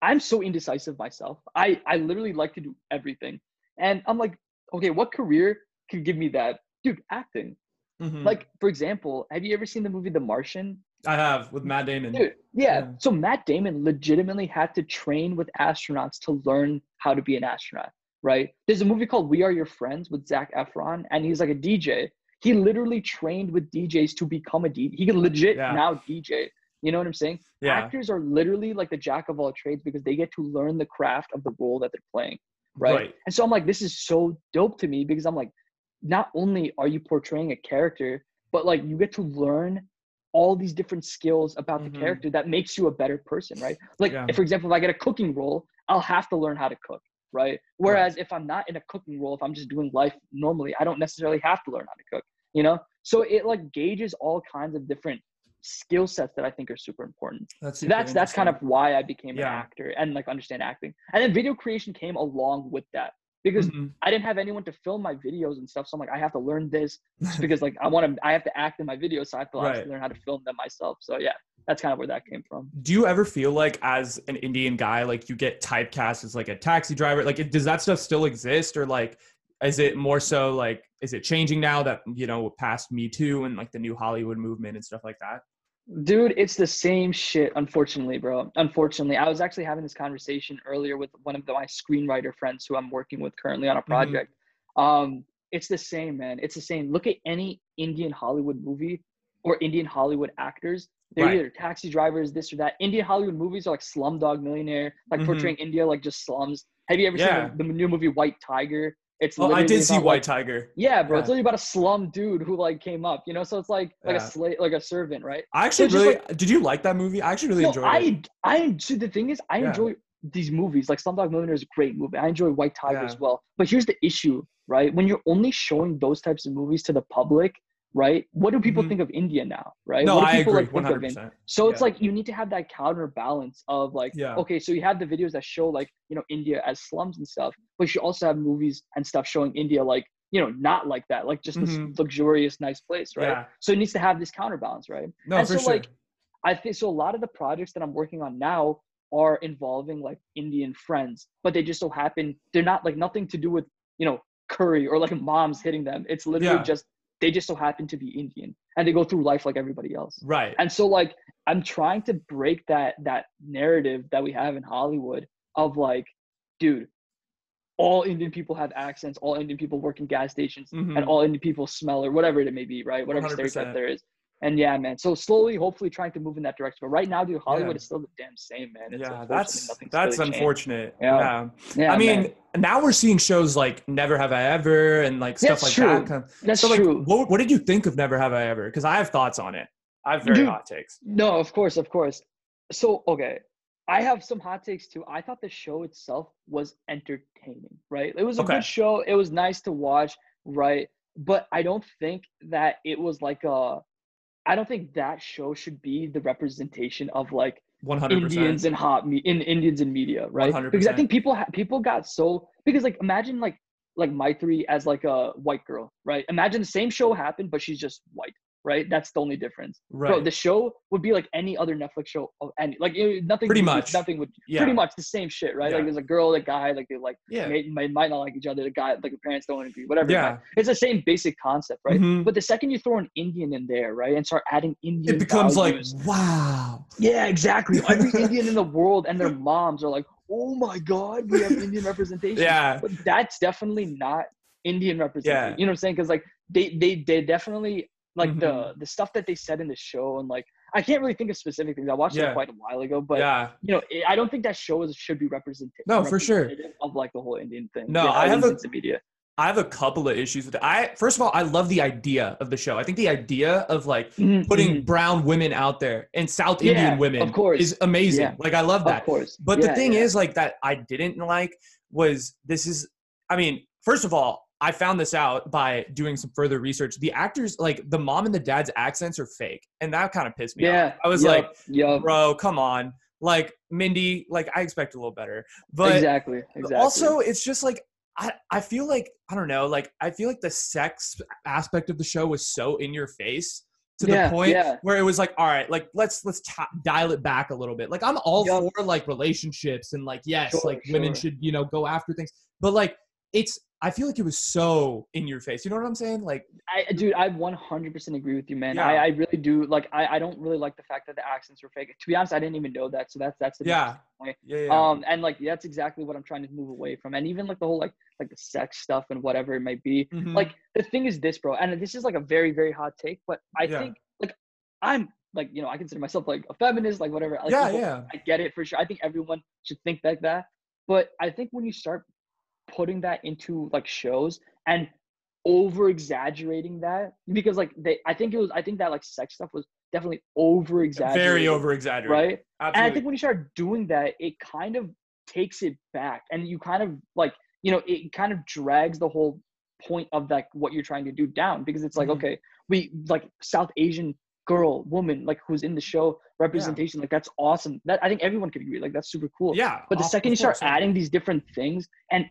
I'm so indecisive myself. I, I literally like to do everything. And I'm like, okay, what career could give me that? Dude, acting. Mm-hmm. Like, for example, have you ever seen the movie The Martian? I have, with Matt Damon. Dude, yeah. yeah. So Matt Damon legitimately had to train with astronauts to learn how to be an astronaut, right? There's a movie called We Are Your Friends with Zac Efron, and he's like a D J. He literally trained with D Js to become a D J. He can legit yeah. now D J. You know what I'm saying? Yeah. Actors are literally like the jack of all trades because they get to learn the craft of the role that they're playing. Right? right. And so I'm like, this is so dope to me because I'm like, not only are you portraying a character, but like you get to learn all these different skills about mm-hmm. the character that makes you a better person, right? Like, yeah. if, for example, if I get a cooking role, I'll have to learn how to cook, right? Whereas right. if I'm not in a cooking role, if I'm just doing life normally, I don't necessarily have to learn how to cook, you know? So it like gauges all kinds of different skill sets that I think are super important. That's super that's, that's kind of why I became yeah. an actor and like understand acting. And then video creation came along with that because mm-hmm. I didn't have anyone to film my videos and stuff. So I'm like, I have to learn this because like I want to, I have to act in my videos. So I have to right. learn how to film them myself. So yeah, that's kind of where that came from. Do you ever feel like as an Indian guy, like you get typecast as like a taxi driver? Like does that stuff still exist, or like, is it more so like, is it changing now that, you know, past Me Too and like the new Hollywood movement and stuff like that? Dude, it's the same shit, unfortunately, bro. Unfortunately, I was actually having this conversation earlier with one of the, my screenwriter friends who I'm working with currently on a project. Mm-hmm. Um, it's the same, man. It's the same. Look at any Indian Hollywood movie or Indian Hollywood actors. They're right. either taxi drivers, this or that. Indian Hollywood movies are like Slumdog Millionaire, like mm-hmm. portraying India, like just slums. Have you ever yeah. seen the, the new movie White Tiger? It's oh, I did see White like, Tiger. Yeah, bro. Yeah. It's literally about a slum dude who like came up, you know. So it's like like yeah. a slave, like a servant, right? I actually so really. Like, did you like that movie? I actually really no, enjoyed I, it. I I the thing is, I yeah. enjoy these movies. Like Slumdog Millionaire is a great movie. I enjoy White Tiger yeah. as well. But here's the issue, right? When you're only showing those types of movies to the public, right? What do people mm-hmm. think of India now, right? No, what do people, I agree, like, think one hundred percent. So yeah. it's like you need to have that counterbalance of like, yeah. okay, so you have the videos that show like, you know, India as slums and stuff, but you also have movies and stuff showing India like, you know, not like that, like just mm-hmm. this luxurious, nice place, right? Yeah. So it needs to have this counterbalance, right? No, and for so sure. like, I think so. A lot of the projects that I'm working on now are involving like Indian friends, but they just so happen they're not like nothing to do with, you know, curry or like moms hitting them. It's literally yeah. just. They just so happen to be Indian and they go through life like everybody else. Right. And so like, I'm trying to break that, that narrative that we have in Hollywood of like, dude, all Indian people have accents, all Indian people work in gas stations mm-hmm. and all Indian people smell or whatever it may be, right? Whatever stereotype there is. And yeah, man. So slowly, hopefully trying to move in that direction. But right now, dude, Hollywood yeah. is still the damn same, man. It's yeah, that's, that's really unfortunate. Yeah. yeah. yeah I mean, man. Now we're seeing shows like Never Have I Ever and like stuff that's like true. That. That's so, like, true. What, what did you think of Never Have I Ever? Because I have thoughts on it. I have very dude, hot takes. No, of course, of course. So, okay. I have some hot takes too. I thought the show itself was entertaining, right? It was a okay. good show. It was nice to watch, right? But I don't think that it was like a... I don't think that show should be the representation of like one hundred percent. Indians and hot me in Indians in media, right? one hundred percent. Because I think people ha- people got so because like imagine like like Maitri as like a white girl, right? Imagine the same show happened, but she's just white, right? That's the only difference. Right. Bro, the show would be like any other Netflix show of any like it, nothing. Pretty would, much nothing would yeah. pretty much the same shit, right? Yeah. Like there's a girl, a guy, like they like yeah. may, may, might not like each other. The guy like the parents don't agree, whatever. Yeah. Right? It's the same basic concept, right? Mm-hmm. But the second you throw an Indian in there, right, and start adding Indian, it becomes values, like wow. Yeah, exactly. Every Indian in the world and their moms are like, oh my god, we have Indian representation. Yeah, but that's definitely not Indian representation. Yeah. You know what I'm saying? Because like they they they definitely. Like mm-hmm. the the stuff that they said in the show and like I can't really think of specific things. I watched yeah. it quite a while ago, but yeah. you know it, I don't think that show is, should be representative. No, for sure. Of like the whole Indian thing. No, yeah, I have a, media. I have a couple of issues with it. I first of all, I love the idea of the show. I think the idea of like mm-hmm. putting brown women out there and South yeah, Indian women of course. Is amazing. Yeah. Like I love that. Of course. But yeah, the thing yeah. is, like that I didn't like was this is. I mean, first of all. I found this out by doing some further research. The actors, like the mom and the dad's accents are fake. And that kind of pissed me yeah, off. I was yep, like, yep. bro, come on. Like Mindy, like I expect a little better. But exactly, exactly. also it's just like, I, I feel like, I don't know, like I feel like the sex aspect of the show was so in your face to yeah, the point yeah. where it was like, all right, like let's, let's t- dial it back a little bit. Like I'm all yep. for like relationships and like, yes, sure, like sure. women should, you know, go after things, but like it's, I feel like it was so in your face. You know what I'm saying? Like, I, dude, I one hundred percent agree with you, man. Yeah. I, I really do. Like, I, I don't really like the fact that the accents were fake. To be honest, I didn't even know that. So that's, that's the yeah. point. Yeah, yeah. Um, and like, that's exactly what I'm trying to move away from. And even like the whole, like, like the sex stuff and whatever it might be. Mm-hmm. Like the thing is this, bro. And this is like a very, very hot take, but I yeah. think like I'm like, you know, I consider myself like a feminist, like whatever. Like, yeah, people, yeah. I get it for sure. I think everyone should think like that. But I think when you start putting that into like shows and over exaggerating that because like they I think it was I think that like sex stuff was definitely over exaggerated very over exaggerated right Absolutely. And I think when you start doing that it kind of takes it back and you kind of like you know it kind of drags the whole point of like what you're trying to do down because it's like mm-hmm. okay we like South Asian girl woman like who's in the show representation yeah. like that's awesome that I think everyone could agree like that's super cool yeah but the awesome, second you start course. Adding these different things and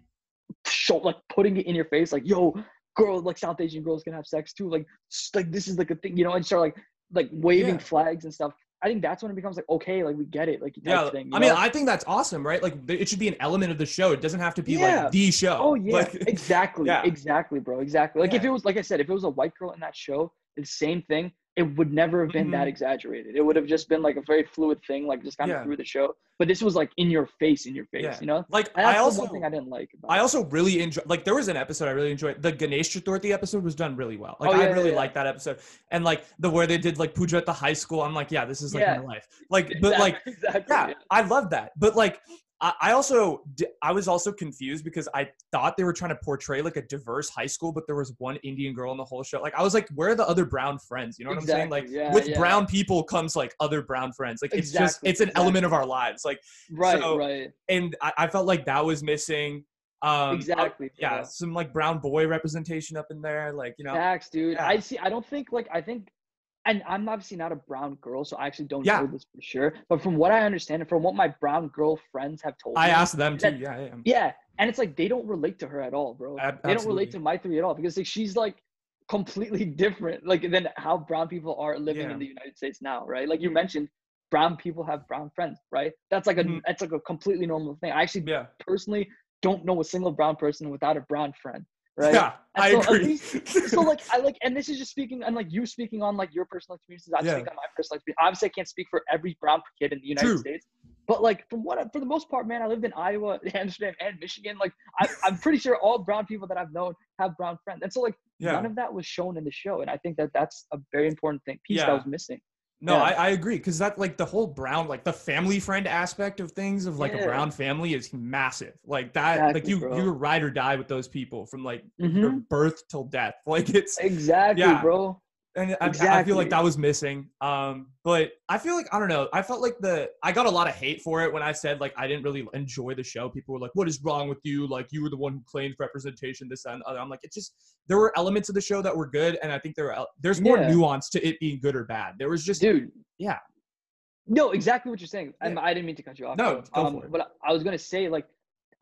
show like putting it in your face like yo girl like South Asian girls can have sex too like like this is like a thing you know and start like like waving yeah. flags and stuff I think that's when it becomes like okay like we get it like yeah thing, I know? Mean I think that's awesome right like it should be an element of the show it doesn't have to be yeah. like the show oh yeah like, exactly yeah. exactly bro exactly like yeah. if it was like I said if it was a white girl in that show the same thing it would never have been mm-hmm. that exaggerated. It would have just been like a very fluid thing, like just kind yeah. of through the show. But this was like in your face, in your face, yeah. you know? Like and that's I also, the one thing I didn't like. About I also really enjoyed, like there was an episode I really enjoyed. The Ganesh Chaturthi episode was done really well. Like oh, yeah, I really yeah, yeah. liked that episode. And like the, where they did like puja at the high school. I'm like, yeah, this is like yeah. my life. Like, but exactly, like, exactly, yeah, yeah, I love that. But like, I also, I was also confused because I thought they were trying to portray like a diverse high school, but there was one Indian girl in the whole show. Like, I was like, where are the other brown friends? You know what exactly. I'm saying? Like yeah, with yeah. brown people comes like other brown friends. Like exactly. it's just, it's an exactly. element of our lives. Like, right, so, right. And I, I felt like that was missing. Um, exactly. I, yeah, yeah. Some like brown boy representation up in there. Like, you know. Facts, dude. Yeah. I see. I don't think like, I think. And I'm obviously not a brown girl, so I actually don't yeah. know this for sure. But from what I understand and from what my brown girl friends have told me. I asked them too, yeah. Yeah. yeah. And it's like, they don't relate to her at all, bro. Ab- they don't relate to my three at all because like, she's like completely different like than how brown people are living yeah. in the United States now, right? Like you mentioned, brown people have brown friends, right? That's like a, mm-hmm. that's like a completely normal thing. I actually yeah. personally don't know a single brown person without a brown friend. Right? Yeah, and I so agree. At least, so like, I like, and this is just speaking, and like you speaking on like your personal experiences, I yeah. speak on my personal experience. Obviously, I can't speak for every brown kid in the United True. States, but like from what, I, for the most part, man, I lived in Iowa, Amsterdam, and Michigan. Like, I, I'm pretty sure all brown people that I've known have brown friends, and so like yeah. none of that was shown in the show, and I think that that's a very important thing piece yeah. that was missing. No, yeah. I, I agree. Cause that like the whole brown, like the family friend aspect of things of like yeah. a brown family is massive. Like that, exactly, like you, bro. you ride or die with those people from like mm-hmm. your birth till death. Like it's exactly, yeah. bro. And exactly. I, I feel like that was missing. Um, but I feel like, I don't know. I felt like the, I got a lot of hate for it when I said like, I didn't really enjoy the show. People were like, what is wrong with you? Like you were the one who claimed representation, this, that, and the other. I'm like, it's just, there were elements of the show that were good. And I think there were, there's more yeah. nuance to it being good or bad. There was just, dude. Yeah. No, exactly what you're saying. Yeah. And I didn't mean to cut you off. No, go um, for it. But I was going to say like,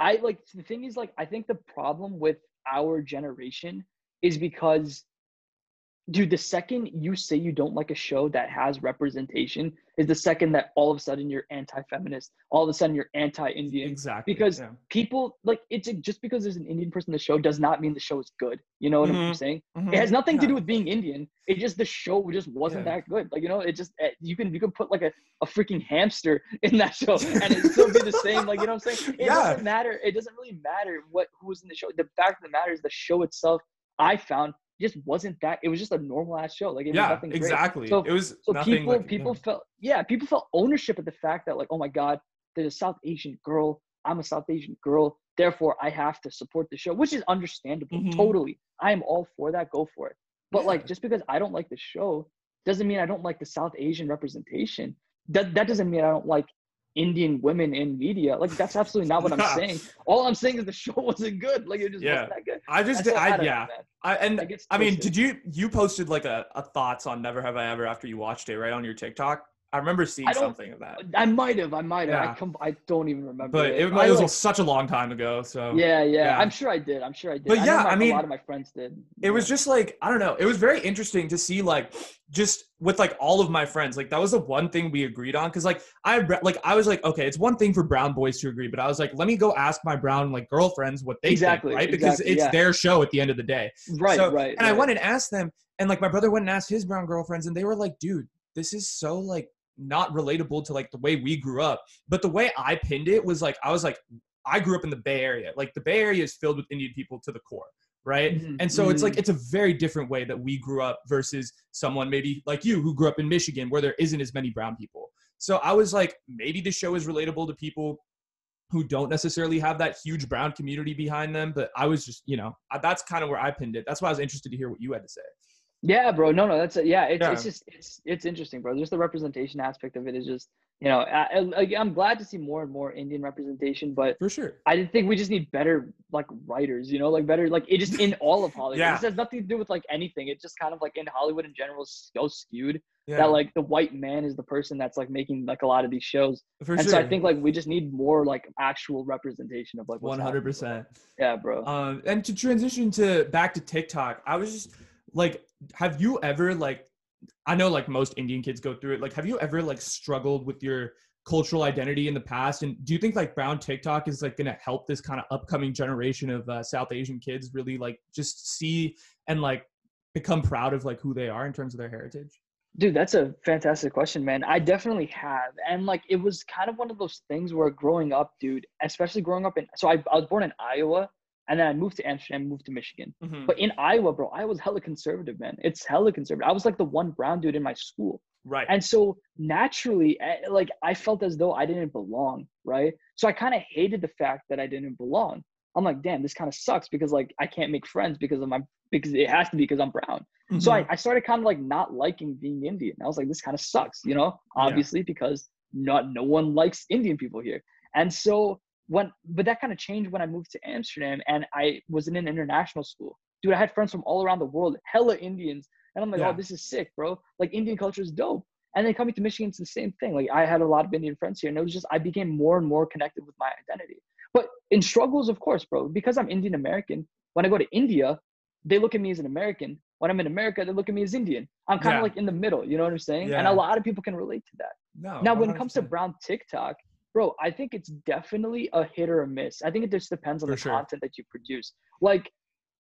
I like, the thing is like, I think the problem with our generation is because dude, the second you say you don't like a show that has representation is the second that all of a sudden you're anti-feminist. All of a sudden you're anti-Indian. Exactly. Because yeah. people, like, it's just because there's an Indian person in the show does not mean the show is good. You know what mm-hmm. I'm saying? Mm-hmm. It has nothing yeah. to do with being Indian. It just, the show just wasn't yeah. that good. Like, you know, it just, you can you can put like a, a freaking hamster in that show and it'd still be the same. Like, you know what I'm saying? It yeah. doesn't matter. It doesn't really matter what who was in the show. The fact of the matter is the show itself, I found, just wasn't that it was just a normal ass show. Like it yeah, was nothing great. Exactly. So, it was so nothing people like, people yeah. felt yeah, people felt ownership of the fact that like, oh my God, there's a South Asian girl. I'm a South Asian girl. Therefore I have to support the show, which is understandable. Mm-hmm. Totally. I am all for that. Go for it. But yeah. like just because I don't like the show doesn't mean I don't like the South Asian representation. That that doesn't mean I don't like Indian women in media. Like that's absolutely not what I'm yeah. saying. All I'm saying is the show wasn't good. Like it just yeah. wasn't that good. I just did, I, I yeah. Know, I and like, I mean, did you you posted like a, a thoughts on Never Have I Ever after you watched it, right, on your TikTok? I remember seeing I something of that. I might have. I might have. Yeah. I com- I don't even remember. But it, it, I, it was like, such a long time ago. So yeah, yeah, yeah. I'm sure I did. I'm sure I did. But I yeah, my, I mean, a lot of my friends did. It yeah. was just like, I don't know. It was very interesting to see like just with like all of my friends. Like that was the one thing we agreed on. Cause like I like I was like, okay, it's one thing for brown boys to agree, but I was like, let me go ask my brown like girlfriends what they exactly, think, right? Because exactly, it's yeah. their show at the end of the day. Right, so, right. And right. I went and asked them, and like my brother went and asked his brown girlfriends, and they were like, dude, this is so like not relatable to like the way we grew up. But the way I pinned it was like, I was like, I grew up in the Bay Area. Like the Bay Area is filled with Indian people to the core, right? Mm-hmm. And so mm-hmm. it's like, it's a very different way that we grew up versus someone maybe like you who grew up in Michigan where there isn't as many brown people. So I was like, maybe the show is relatable to people who don't necessarily have that huge brown community behind them. But I was just, you know, that's kind of where I pinned it. That's why I was interested to hear what you had to say. Yeah, bro. No, no, that's it. Yeah, it's, yeah. it's just, it's, it's interesting, bro. Just the representation aspect of it is just, you know, I, I, I'm glad to see more and more Indian representation, but for sure, I think we just need better like writers, you know, like better, like it just in all of Hollywood. yeah. This has nothing to do with like anything. It's just kind of like in Hollywood in general is so skewed yeah. that like the white man is the person that's like making like a lot of these shows. For and sure. so I think like we just need more like actual representation of like what's one hundred percent. Happening. Yeah, bro. Um, and to transition to back to TikTok, I was just like, have you ever like, I know like most Indian kids go through it. Like, have you ever like struggled with your cultural identity in the past? And do you think like Brown TikTok is like going to help this kind of upcoming generation of uh, South Asian kids really like just see and like become proud of like who they are in terms of their heritage? Dude, that's a fantastic question, man. I definitely have. And like, it was kind of one of those things where growing up, dude, especially growing up in, so I, I was born in Iowa. And then I moved to Amsterdam, moved to Michigan. Mm-hmm. But in Iowa, bro, I was hella conservative, man. It's hella conservative. I was like the one brown dude in my school. Right. And so naturally, like, I felt as though I didn't belong. Right. So I kind of hated the fact that I didn't belong. I'm like, damn, this kind of sucks because like, I can't make friends because of my, because it has to be because I'm brown. Mm-hmm. So I, I started kind of like not liking being Indian. I was like, this kind of sucks, you know, obviously yeah. because not, no one likes Indian people here. And so when, but that kind of changed when I moved to Amsterdam and I was in an international school. Dude, I had friends from all around the world, hella Indians. And I'm like, yeah. oh, this is sick, bro. Like, Indian culture is dope. And then coming to Michigan, it's the same thing. Like, I had a lot of Indian friends here. And it was just, I became more and more connected with my identity. But in struggles, of course, bro, because I'm Indian American, when I go to India, they look at me as an American. When I'm in America, they look at me as Indian. I'm kind of yeah. like in the middle. You know what I'm saying? Yeah. And a lot of people can relate to that. No, now, when it comes to Brown TikTok, bro, I think it's definitely a hit or a miss. I think it just depends on For the sure. content that you produce. Like,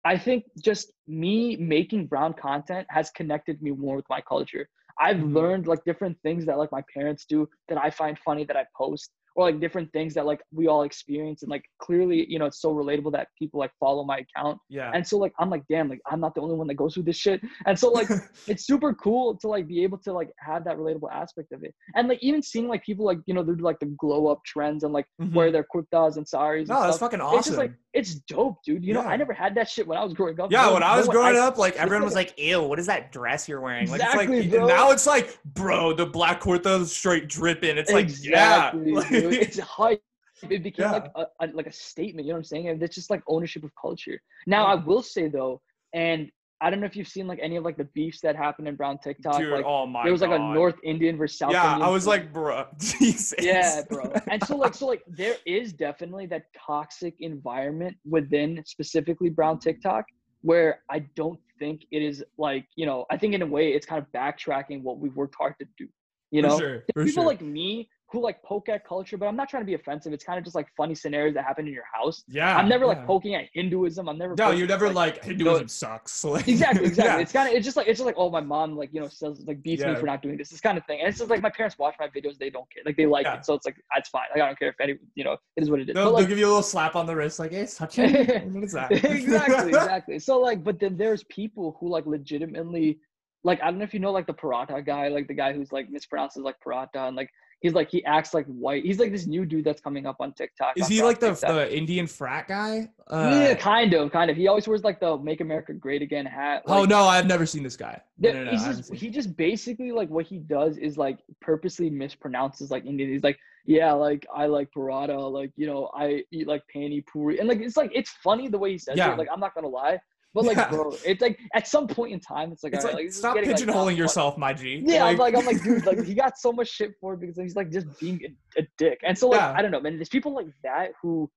I think just me making brown content has connected me more with my culture. I've mm-hmm. learned like different things that like my parents do that I find funny that I post, or like different things that like we all experience. And like, clearly, you know, it's so relatable that people like follow my account. Yeah. And so like, I'm like, damn, like I'm not the only one that goes through this shit. And so like, it's super cool to like be able to like have that relatable aspect of it. And like, even seeing like people like, you know, do like the glow up trends and like mm-hmm. wear their kurtas and saris. No, and that's stuff. Fucking awesome. It's just like, it's dope, dude. You yeah. know, I never had that shit when I was growing up. Yeah. Bro, when I was growing I, up, like everyone was like, ew, what is that dress you're wearing? Like, exactly, it's like bro. Now it's like, bro, the black kurta straight dripping. It's like, exactly, yeah. Like, it's hype. It became yeah. like a, a like a statement, you know what I'm saying? And it's just like ownership of culture. Now, yeah. I will say though, and I don't know if you've seen like any of like the beefs that happened in Brown TikTok. Dude, like, oh my there was like God. A North Indian versus South yeah, Indian. Yeah, I was like, bro, Jesus. Yeah, bro. And so like so like there is definitely that toxic environment within specifically Brown TikTok where I don't think it is like, you know, I think in a way it's kind of backtracking what we've worked hard to do. You know, for sure, for people sure. like me who like poke at culture, but I'm not trying to be offensive. It's kind of just like funny scenarios that happen in your house. Yeah, I'm never yeah. like poking at Hinduism. I'm never. No, you're never at, like, like Hinduism no, sucks. Like, exactly, exactly. Yeah. It's kind of it's just like it's just like oh my mom like you know says like beats yeah. me for not doing this this kind of thing. And it's just like my parents watch my videos. They don't care. Like they like yeah. it, so it's like that's fine. Like I don't care if any you know it is what it is. They'll, but, like, they'll give you a little slap on the wrist like hey Sachin, what is that? Exactly, exactly. So like, but then there's people who like legitimately. Like, I don't know if you know, like, the Paratha guy, like, the guy who's, like, mispronounces, like, Paratha, and, like, he's, like, he acts, like, white. He's, like, this new dude that's coming up on TikTok. Is he, like, the, the Indian frat guy? Uh, yeah, kind of, kind of. He always wears, like, the Make America Great Again hat. Like, oh, no, I've never seen this guy. No, no, no, he's just, he just basically, like, what he does is, like, purposely mispronounces, like, Indian. He's, like, yeah, like, I like Paratha, like, you know, I eat, like, pani puri. And, like, it's, like, it's funny the way he says yeah. it. Like, I'm not gonna lie. But like, yeah. bro, it's like at some point in time, it's like, it's all right, like, like stop pigeonholing like, yourself, my G. Yeah, like, I'm like, I'm like, dude, like he got so much shit for it because he's like just being a, a dick. And so like, yeah. I don't know, man. There's people like that who,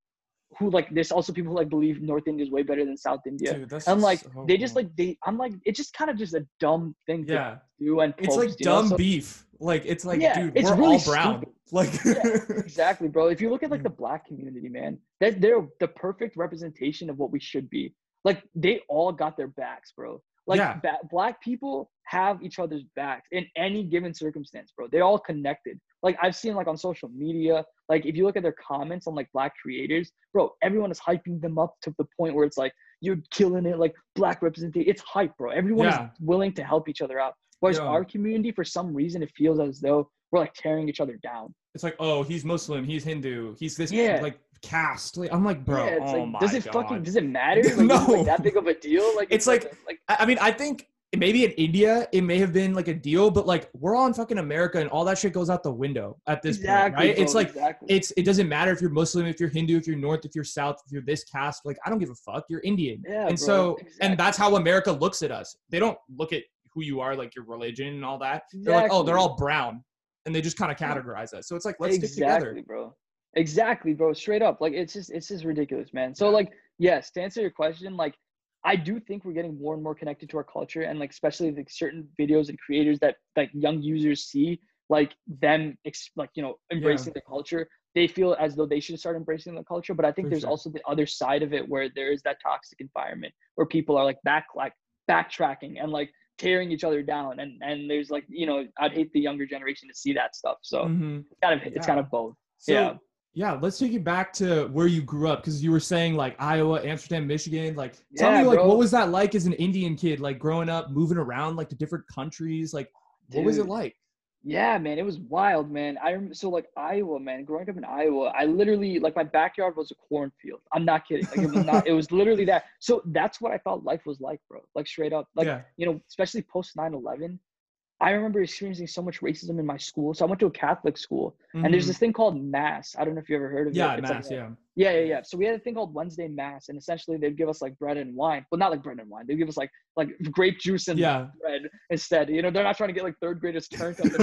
who like, there's also people who like believe North India is way better than South India. Dude, that's and like, so they just like they. I'm like, it's just kind of just a dumb thing to yeah. do and post, it's like dumb so, beef. Like it's like, yeah, dude, it's we're really all brown. Stupid. Like yeah, exactly, bro. If you look at like the black community, man, that they're the perfect representation of what we should be. Like, they all got their backs, bro. Like, yeah. ba- black people have each other's backs in any given circumstance, bro. They're all connected. Like, I've seen, like, on social media, like, if you look at their comments on, like, black creators, bro, everyone is hyping them up to the point where it's like, you're killing it, like, black representation. It's hype, bro. Everyone yeah. is willing to help each other out. Whereas yeah. our community, for some reason, it feels as though we're, like, tearing each other down. It's like, oh, he's Muslim, he's Hindu, he's this, yeah. like, cast like, I'm like bro yeah, oh like, my does it God. Fucking does it matter like, no is it like that big of a deal like it's, it's like, like like I mean I think maybe in India it may have been like a deal but like we're all in fucking America and all that shit goes out the window at this exactly, point right bro, it's like exactly. it's it doesn't matter if you're Muslim if you're Hindu if you're North if you're South if you're this caste like I don't give a fuck you're Indian yeah, and bro, so exactly. and that's how America looks at us they don't look at who you are like your religion and all that exactly. they're like oh they're all brown and they just kind of categorize us so it's like let's exactly, stick together bro exactly bro straight up like it's just it's just ridiculous man so like yes to answer your question like I do think we're getting more and more connected to our culture and like especially the certain videos and creators that like young users see like them ex- like you know embracing yeah. the culture they feel as though they should start embracing the culture but I think For there's sure. also the other side of it where there is that toxic environment where people are like back like backtracking and like tearing each other down and and there's like you know I'd hate the younger generation to see that stuff so mm-hmm. it's kind of it's yeah. kind of both so- yeah Yeah, let's take you back to where you grew up because you were saying like Iowa, Amsterdam, Michigan. Like, tell yeah, me like bro. What was that like as an Indian kid, like growing up, moving around, like to different countries. Like, what Dude. Was it like? Yeah, man, it was wild, man. I remember, so like Iowa, man, growing up in Iowa, I literally, like, my backyard was a cornfield. I'm not kidding. Like, it was not, it was literally that. So that's what I thought life was like, bro. Like, straight up, like, yeah. you know, especially post nine eleven, I remember experiencing so much racism in my school. So I went to a Catholic school, mm-hmm. and there's this thing called Mass. I don't know if you ever heard of yeah, it. It's mass, like, yeah, yeah, yeah, yeah. So we had a thing called Wednesday Mass, and essentially they'd give us like bread and wine. Well, not like bread and wine. They'd give us like like grape juice and yeah. bread instead. You know, they're not trying to get like third graders turned up in,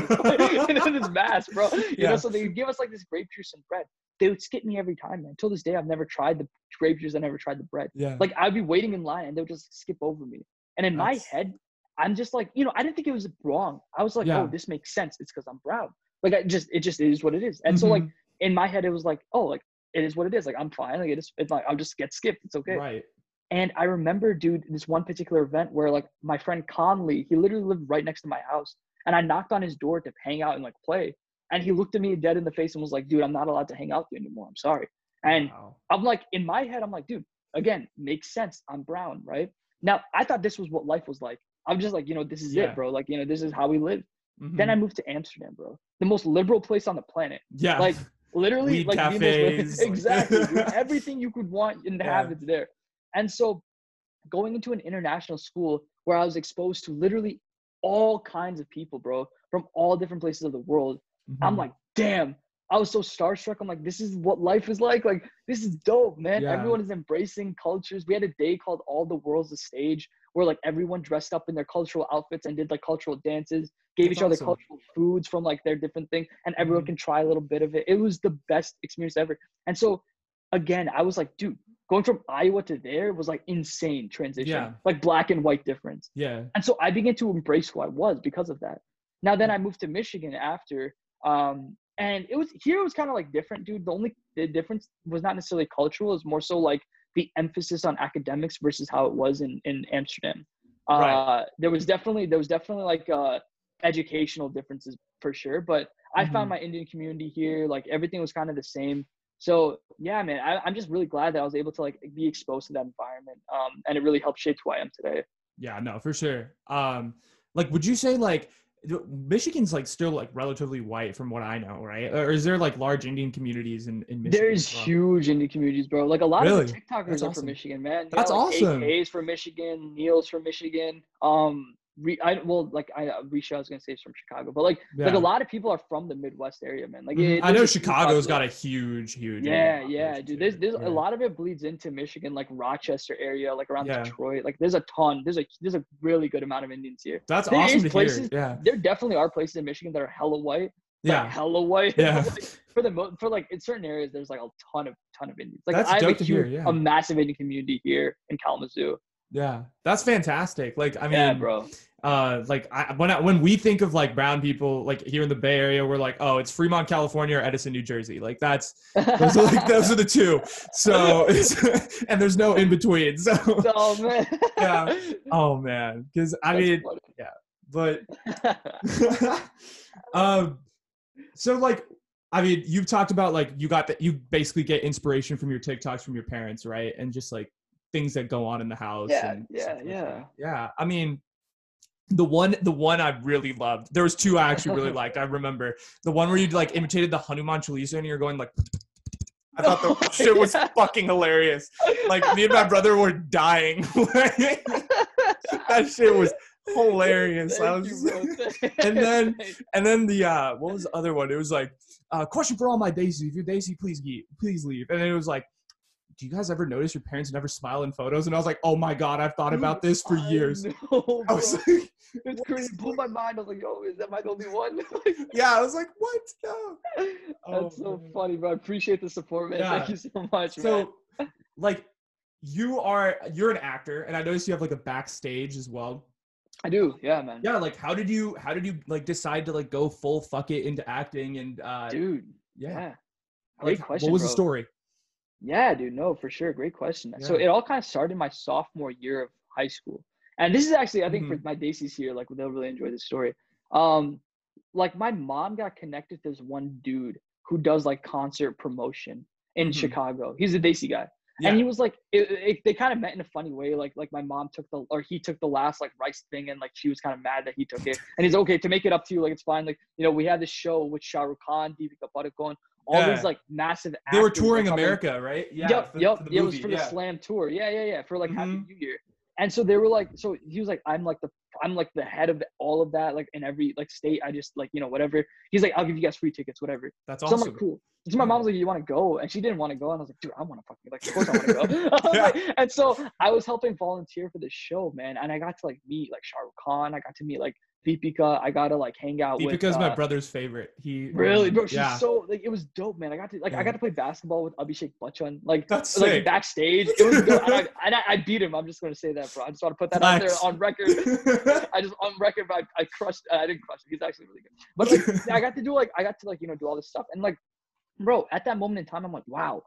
in this Mass, bro. You yeah. know, so they'd give us like this grape juice and bread. They would skip me every time, man. Until this day, I've never tried the grape juice. I never tried the bread. Yeah. Like, I'd be waiting in line, and they would just skip over me. And in That's... my head, I'm just like, you know, I didn't think it was wrong. I was like, yeah. oh, this makes sense. It's because I'm brown. Like, I just, it just is what it is. And mm-hmm. so, like, in my head, it was like, oh, like, it is what it is. Like, I'm fine. Like, it is, it's like, I'll just get skipped. It's okay. Right. And I remember, dude, this one particular event where, like, my friend Conley, he literally lived right next to my house. And I knocked on his door to hang out and, like, play. And he looked at me dead in the face and was like, dude, I'm not allowed to hang out with you anymore. I'm sorry. And wow. I'm like, in my head, I'm like, dude, again, makes sense. I'm brown, right? Now, I thought this was what life was like. I'm just like, you know, this is yeah. it, bro. Like, you know, this is how we live. Mm-hmm. Then I moved to Amsterdam, bro. The most liberal place on the planet. Yeah. Like, literally. Weed like cafes. The most, exactly. Dude, everything you could want and have yeah. is there. And so going into an international school where I was exposed to literally all kinds of people, bro, from all different places of the world, mm-hmm. I'm like, damn. I was so starstruck. I'm like, this is what life is like. Like, this is dope, man. Yeah. Everyone is embracing cultures. We had a day called All the World's a Stage, where like everyone dressed up in their cultural outfits and did like cultural dances, gave That's each other awesome. Cultural foods from like their different things, and everyone mm-hmm. can try a little bit of it. It was the best experience ever. And so again, I was like, dude, going from Iowa to there was like insane transition, yeah. like black and white difference. Yeah. And so I began to embrace who I was because of that. Now, then I moved to Michigan after, um, and it was here, it was kind of like different, dude. The only the difference was not necessarily cultural. It was more so like the emphasis on academics versus how it was in, in Amsterdam. Uh, right. There was definitely, there was definitely like uh, educational differences for sure. But I mm-hmm. found my Indian community here, like everything was kind of the same. So yeah, man, I, I'm just really glad that I was able to like be exposed to that environment. Um, and it really helped shape who I am today. Yeah, no, for sure. Um, like, would you say like, Michigan's like still like relatively white from what I know, right? Or is there like large Indian communities in, in Michigan? There's well? huge Indian communities, bro. Like a lot really? Of the TikTokers That's are awesome. From Michigan, man. That's yeah, like awesome. A K's from Michigan, Neil's from Michigan. Um, Re- I well, like I Risha, I was gonna say is from Chicago, but like yeah. like a lot of people are from the Midwest area, man. Like it, I know Chicago's got a huge, huge. Yeah, yeah, dude. There's there's yeah. a lot of it bleeds into Michigan, like Rochester area, like around yeah. Detroit. Like there's a ton. There's a there's a really good amount of Indians here. That's there awesome to places, hear. Yeah, there definitely are places in Michigan that are hella white. Yeah, like hella white. Yeah. for the mo- for like in certain areas, there's like a ton of ton of Indians. Like That's I have a, huge, hear, yeah. a massive Indian community here in Kalamazoo. Yeah, that's fantastic. Like, I mean, yeah, bro. Uh, like I, when I, when we think of like brown people, like here in the Bay Area, we're like, oh, it's Fremont, California, or Edison, New Jersey. Like that's those are like those are the two. So it's, and there's no in between. So oh man, yeah. Oh man, because I that's mean, funny. Yeah. But um, so like. I mean, you've talked about like you got that you basically get inspiration from your TikToks from your parents, right? And just like things that go on in the house. Yeah, and yeah, yeah. Like yeah. I mean, the one the one I really loved. There was two I actually really liked. I remember the one where you like imitated the Hanuman Chalisa and you're going like. I thought the oh, shit yeah. was fucking hilarious. Like me and my brother were dying. That shit was. Hilarious. I was, and then and then the uh what was the other one? It was like uh question for all my Daisy. If you're Daisy, please leave please leave. And then it was like, do you guys ever notice your parents never smile in photos? And I was like, oh my god, I've thought about this for years. I, know, I was like, it's crazy. It blew my mind. I was like, yo, is that my only one? Yeah, I was like, what? No. That's oh, so man. Funny, bro. I appreciate the support, man. Yeah. Thank you so much. So man. Like you are you're an actor, and I noticed you have like a backstage as well. I do, yeah, man. Yeah, like how did you how did you like decide to like go full fuck it into acting and uh dude, yeah. yeah. Great like, question. What was bro. The story? Yeah, dude, no, for sure. Great question. Yeah. So it all kind of started my sophomore year of high school. And this is actually I think mm-hmm. for my Daisies here, like they'll really enjoy this story. Um like my mom got connected to this one dude who does like concert promotion in mm-hmm. Chicago. He's a Daisy guy. Yeah. And he was like, it, it, they kind of met in a funny way. Like, like my mom took the, or he took the last like rice thing, and like she was kind of mad that he took it. And he's okay to make it up to you. Like, it's fine. Like, you know, we had this show with Shah Rukh Khan, Deepika Padukone, all yeah. these like massive actors. They were touring America, right? Yeah. Yep. For, yep. For it was for yeah. the Slam tour. Yeah, yeah, yeah. For like mm-hmm. Happy New Year. And so they were like, so he was like, I'm like the, I'm like the head of all of that. Like in every like state, I just like, you know, whatever. He's like, I'll give you guys free tickets, whatever. That's awesome. So I'm like, cool. So my mom was like, you want to go? And she didn't want to go. And I was like, dude, I want to fucking, like, of course I want to go. yeah. like, and so I was helping volunteer for this show, man. And I got to like meet like Shah Rukh Khan. I got to meet like Deepika. I got to like hang out Deepika's with. Deepika's uh, my brother's favorite. He really, bro. She's yeah. so like, it was dope, man. I got to like, yeah. I got to play basketball with Abhishek Bachchan. Like, that's like sick. Backstage. It was dope. And, I, and I, I beat him. I'm just going to say that, bro. I just want to put that Flex. out there on record. I just on record. I, I crushed. Uh, I didn't crush him. He's actually really good. But like, I got to do like, I got to like, you know, do all this stuff. And like, bro, at that moment in time, I'm like, wow,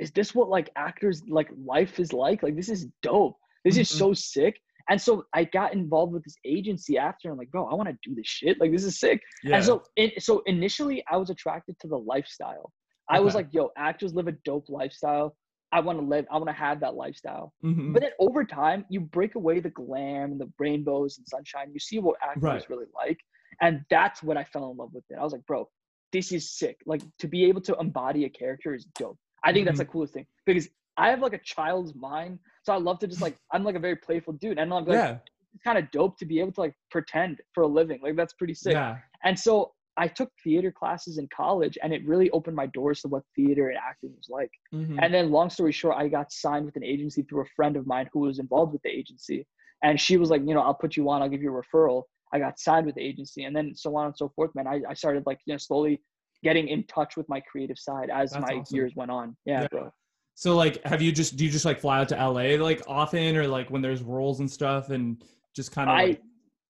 is this what like actors like life is like? Like, this is dope. This is mm-hmm. so sick. And so I got involved with this agency after. I'm like, bro, I want to do this shit. Like, this is sick. Yeah. And so, it, so initially I was attracted to the lifestyle. I okay. was like, yo, actors live a dope lifestyle. I want to live, I want to have that lifestyle. Mm-hmm. But then over time, you break away the glam, the rainbows and sunshine. You see what actors right. really like. And that's what I fell in love with it. I was like, bro, this is sick. Like, to be able to embody a character is dope. I think mm-hmm. that's the coolest thing, because I have like a child's mind. So I love to just like, I'm like a very playful dude. And I'm like, yeah. it's kind of dope to be able to like pretend for a living. Like, that's pretty sick. Yeah. And so I took theater classes in college, and it really opened my doors to what theater and acting was like. Mm-hmm. And then long story short, I got signed with an agency through a friend of mine who was involved with the agency. And she was like, you know, I'll put you on, I'll give you a referral. I got signed with the agency, and then so on and so forth, man. I, I started like, you know, slowly getting in touch with my creative side as That's my awesome. years went on. Yeah, yeah, bro. So like, have you just, do you just like fly out to L A like often, or like when there's roles and stuff, and just kind of I, like-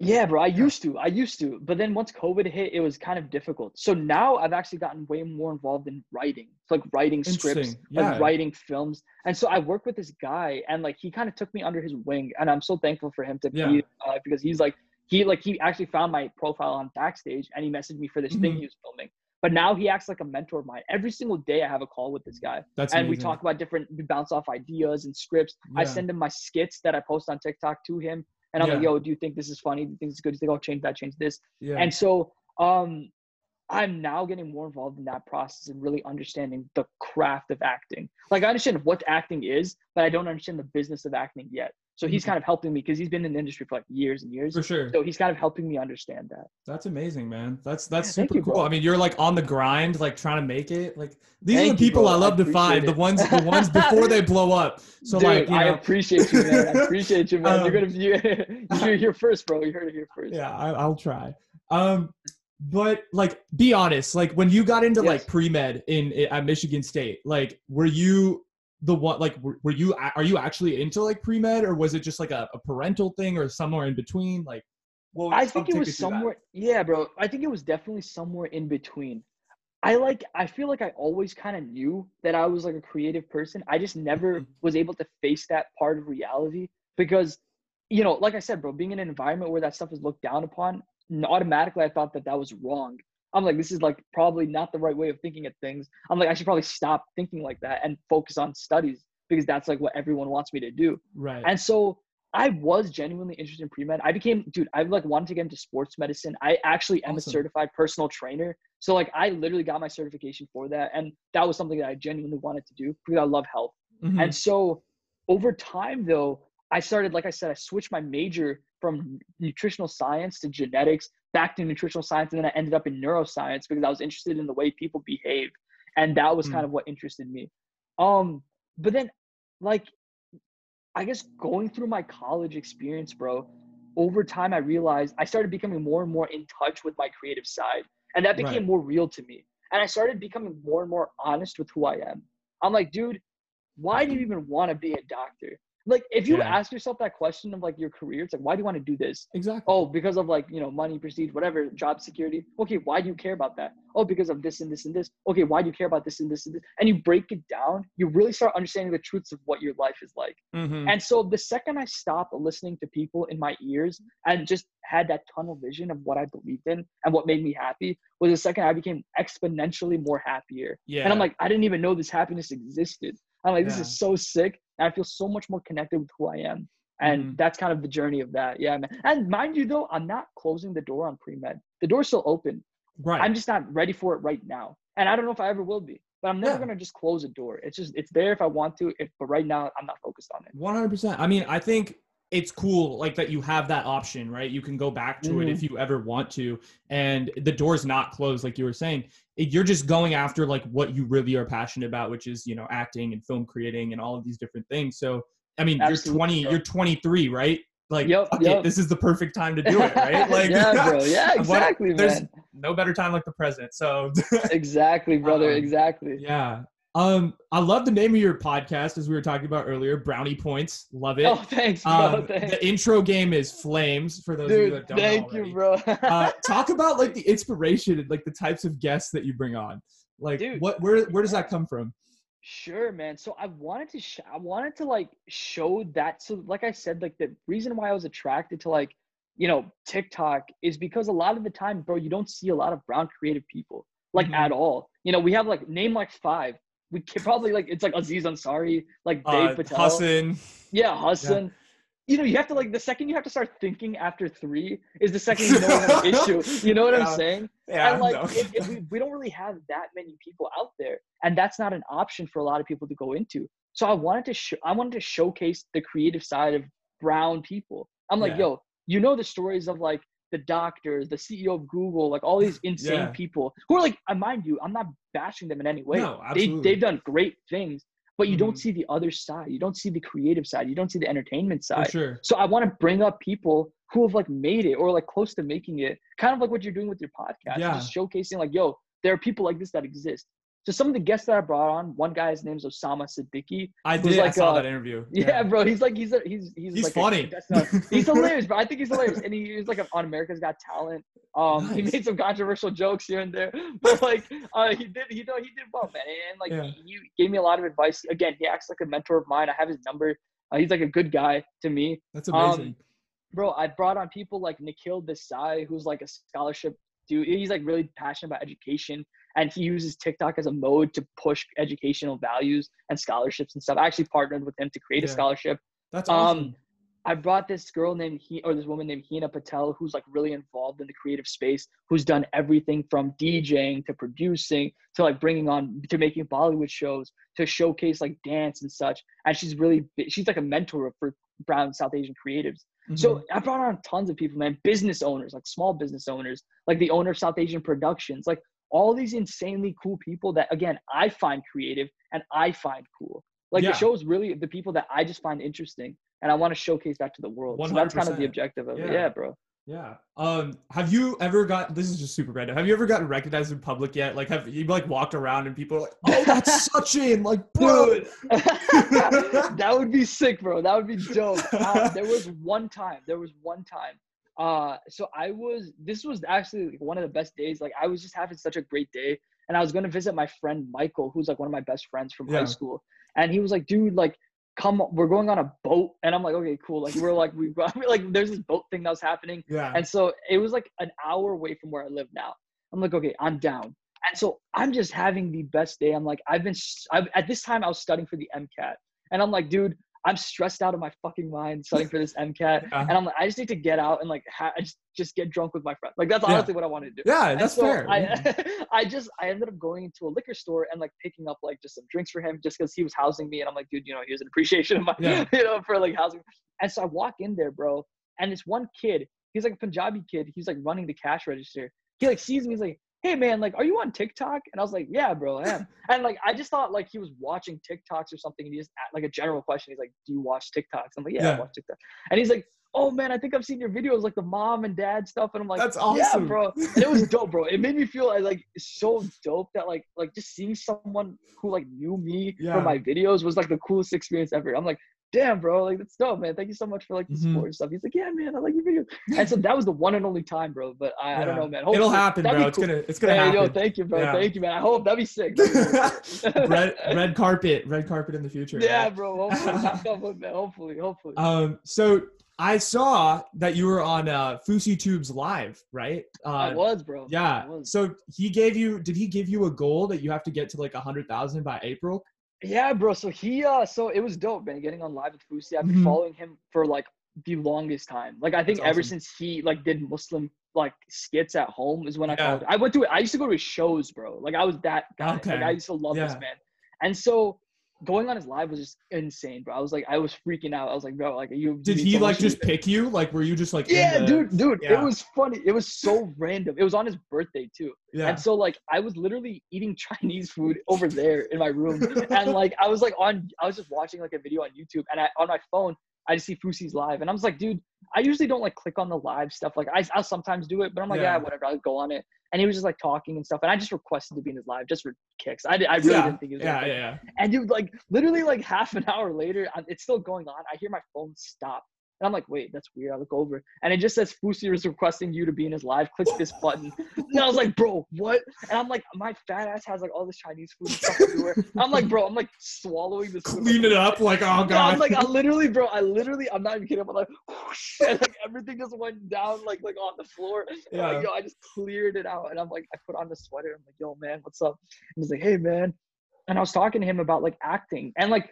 Yeah, bro, I used to, I used to, but then once COVID hit, it was kind of difficult. So now I've actually gotten way more involved in writing, it's like writing scripts, yeah. like writing films. And so I worked with this guy, and like, he kind of took me under his wing, and I'm so thankful for him to yeah. be, uh, because he's like, He like he actually found my profile on Backstage, and he messaged me for this mm-hmm. thing he was filming. But now he acts like a mentor of mine. Every single day I have a call with this guy. That's and amazing. We talk about different, we bounce off ideas and scripts. Yeah. I send him my skits that I post on TikTok to him. And I'm yeah. like, yo, do you think this is funny? Do you think this is good? Do you think I'll change that, change this? Yeah. And so um, I'm now getting more involved in that process and really understanding the craft of acting. Like, I understand what acting is, but I don't understand the business of acting yet. So he's kind of helping me, because he's been in the industry for like years and years. For sure. So he's kind of helping me understand that. That's amazing, man. That's that's yeah, super you, cool. Bro. I mean, you're like on the grind, like trying to make it. Like these thank are the people you, I love I to find. It. The ones the ones before they blow up. So dude, like, you know. I appreciate you, man. I appreciate you, man. um, you're gonna you, you're here first, bro. You heard it here first. Yeah, I, I'll try. Um, but like, be honest. Like, when you got into yes. like pre-med in, in at Michigan State, like, were you the one, like, were you, are you actually into like pre-med, or was it just like a, a parental thing, or somewhere in between? Like, well, I think it was somewhere, yeah, bro. I think it was definitely somewhere in between. I like, I feel like I always kind of knew that I was like a creative person. I just never mm-hmm. was able to face that part of reality, because, you know, like I said, bro, being in an environment where that stuff is looked down upon, automatically I thought that that was wrong. I'm like, this is like probably not the right way of thinking at things. I'm like, I should probably stop thinking like that and focus on studies, because that's like what everyone wants me to do. Right. And so I was genuinely interested in pre-med. I became, dude, I like wanted to get into sports medicine. I actually am awesome. a certified personal trainer. So like, I literally got my certification for that. And that was something that I genuinely wanted to do, because I love health. Mm-hmm. And so over time though, I started, like I said, I switched my major from nutritional science to genetics, back to nutritional science. And then I ended up in neuroscience, because I was interested in the way people behave. And that was mm. kind of what interested me. Um, but then like, I guess going through my college experience, bro, over time, I realized I started becoming more and more in touch with my creative side. And that became right. more real to me. And I started becoming more and more honest with who I am. I'm like, dude, why do you even want to be a doctor? Like, if you yeah. ask yourself that question of like your career, it's like, why do you want to do this? Exactly. Oh, because of like, you know, money, prestige, whatever, job security. Okay, why do you care about that? Oh, because of this and this and this. Okay, why do you care about this and this and this? And you break it down, you really start understanding the truths of what your life is like. Mm-hmm. And so the second I stopped listening to people in my ears and just had that tunnel vision of what I believed in and what made me happy, was the second I became exponentially more happier. Yeah. And I'm like, I didn't even know this happiness existed. I'm like, this yeah. is so sick. I feel so much more connected with who I am. And mm-hmm. that's kind of the journey of that. Yeah, man. And mind you, though, I'm not closing the door on pre-med. The door's still open. Right. I'm just not ready for it right now. And I don't know if I ever will be. But I'm never yeah. going to just close a door. It's just, it's there if I want to. If, but right now, I'm not focused on it. one hundred percent. I mean, I think it's cool, like, that you have that option, right? You can go back to mm-hmm. it if you ever want to. And the door's not closed, like you were saying. You're just going after, like, what you really are passionate about, which is, you know, acting and film creating and all of these different things. So, I mean, absolutely. you're twenty, you're twenty-three, right? Like, yep, fuck yep. it, this is the perfect time to do it, right? Like, yeah, bro. Yeah, exactly, what, there's man. no better time like the present. So exactly, brother. Um, exactly. Yeah. Um, I love the name of your podcast, as we were talking about earlier, Brownie Points. Love it. Oh, thanks, bro. Um, thanks. The intro game is flames for those Dude, of you that don't thank know already. You, bro. uh, talk about, like, the inspiration and, like, the types of guests that you bring on. Like, Dude, what, where, where does that come from? Sure, man. So I wanted to, sh- I wanted to like show that. So like I said, like the reason why I was attracted to like, you know, TikTok is because a lot of the time, bro, you don't see a lot of brown creative people like mm-hmm. at all. You know, we have like name like five. We could probably like, it's like Aziz Ansari, like Dave uh, Patel. Hassan. Yeah, Hassan. Yeah. You know, you have to like, the second you have to start thinking after three is the second you know we have an issue. You know what yeah. I'm saying? Yeah, and like, no. it, it, we, we don't really have that many people out there. And that's not an option for a lot of people to go into. So I wanted to, sh- I wanted to showcase the creative side of brown people. I'm like, yeah. yo, you know, the stories of like the doctors, the C E O of Google, like all these insane yeah. people who are like, I mind you, I'm not bashing them in any way. No, they, they've done great things. But you mm-hmm. don't see the other side. You don't see the creative side. You don't see the entertainment side. Sure. So I want to bring up people who have like made it or like close to making it, kind of like what you're doing with your podcast, yeah. just showcasing like, yo, there are people like this that exist. So some of the guests that I brought on, one guy's name is Osama Siddiqui. I did. Like, I saw uh, that interview. Yeah, yeah, bro. He's like, he's a, he's he's, he's like funny. A, he's hilarious, bro. I think he's hilarious, and he, he's like a, on America's Got Talent. Um, nice. He made some controversial jokes here and there, but like, uh, he did, you know, he did well, man. And like, yeah. he, he gave me a lot of advice. Again, he acts like a mentor of mine. I have his number. Uh, he's like a good guy to me. That's amazing, um, bro. I brought on people like Nikhil Desai, who's like a scholarship dude. He's like really passionate about education. And he uses TikTok as a mode to push educational values and scholarships and stuff. I actually partnered with him to create yeah. a scholarship. That's awesome. Um, I brought this girl named he or this woman named Hina Patel, who's like really involved in the creative space, who's done everything from DJing to producing to like bringing on to making Bollywood shows to showcase like dance and such. And she's really she's like a mentor for brown South Asian creatives. Mm-hmm. So I brought on tons of people, man. Business owners, like small business owners, like the owner of South Asian Productions, like. All these insanely cool people that, again, I find creative and I find cool. Like, yeah. the show is really the people that I just find interesting, and I want to showcase that to the world. one hundred percent. So that's kind of the objective of yeah. it. Yeah, bro. Yeah. Um, have you ever got, this is just super random. Have you ever gotten recognized in public yet? Like, have you like walked around and people are like, oh, that's Sachin, like, bro. That would be sick, bro. That would be dope. Uh, there was one time, there was one time. Uh, so I was, this was actually one of the best days. Like I was just having such a great day and I was going to visit my friend, Michael, who's like one of my best friends from yeah. high school. And he was like, dude, like, come, we're going on a boat. And I'm like, okay, cool. Like we're like, we like, there's this boat thing that was happening. Yeah. And so it was like an hour away from where I live now. I'm like, okay, I'm down. And so I'm just having the best day. I'm like, I've been, I've, at this time I was studying for the MCAT and I'm like, dude, I'm stressed out of my fucking mind studying for this MCAT. Yeah. And I'm like, I just need to get out and like, ha- just, just get drunk with my friends. Like, that's yeah. honestly what I wanted to do. Yeah, and that's so fair. I, yeah. I just, I ended up going into a liquor store and like picking up like just some drinks for him just because he was housing me. And I'm like, dude, you know, here's an appreciation of my, yeah. you know, for like housing. And so I walk in there, bro. And this one kid, he's like a Punjabi kid. He's like running the cash register. He like sees me. He's like, hey man, like, are you on TikTok? And I was like, yeah, bro, I am. And like, I just thought like he was watching TikToks or something. And he just asked, like a general question. He's like, do you watch TikToks? I'm like, yeah, yeah. I watch TikTok. And he's like, oh man, I think I've seen your videos, like the mom and dad stuff. And I'm like, that's awesome. Yeah, bro. And it was dope, bro. It made me feel like so dope that like, like just seeing someone who like knew me yeah. from my videos was like the coolest experience ever. I'm like, damn, bro, like that's dope, man. Thank you so much for like the support mm-hmm. and stuff. He's like, yeah, man, I like your video. And so that was the one and only time, bro. But I, yeah. I don't know, man. Hopefully, it'll happen, bro. Cool. It's gonna, it's gonna hey, happen. Yo, thank you, bro. Yeah. Thank you, man. I hope that'd be sick. red, red carpet, red carpet in the future. Yeah, man. Bro. Hopefully, man. hopefully, hopefully. Um, so I saw that you were on uh, Fousey Tubes Live, right? Uh, I was, bro. Yeah. Was. So he gave you. Did he give you a goal that you have to get to like a hundred thousand by April? Yeah, bro. So he, uh, so it was dope, man. Getting on live with Fousey. I've been mm-hmm. following him for like the longest time. Like I think That's ever awesome. Since he like did Muslim like skits at home is when yeah. I followed. I went to I used to go to his shows, bro. Like I was that guy. Okay. Like I used to love yeah. this man. And so going on his live was just insane, bro. I was like, I was freaking out. I was like, bro, like you. Did he so like just music. pick you? Like, were you just like? Yeah, the... dude, dude. Yeah. It was funny. It was so random. It was on his birthday too. Yeah. And so like, I was literally eating Chinese food over there in my room, and like, I was like on, I was just watching like a video on YouTube, and I on my phone, I just see Fousey's live, and I'm just like, dude, I usually don't like click on the live stuff. Like, I I sometimes do it, but I'm like, yeah, yeah whatever. I'll go on it. And he was just like talking and stuff, and I just requested to be in his live just for kicks. I, I really yeah. didn't think he was. Yeah, yeah, yeah. And dude, like literally, like half an hour later, it's still going on. I hear my phone stop, and I'm like, "Wait, that's weird." I look over, and it just says Fousey was requesting you to be in his live. Click this button. And I was like, "Bro, what?" And I'm like, "My fat ass has like all this Chinese food and stuff everywhere." I'm like, "Bro, I'm like swallowing this." Clean food. It up, like oh god. No, I'm like, I literally, bro, I literally, I'm not even kidding. I'm like, whoosh, and, like everything just went down, like like on the floor. Yeah. Like, yo, I just cleared it out, and I'm like, I put on the sweater. I'm like, "Yo, man, what's up?" And he's like, "Hey, man," and I was talking to him about like acting and like.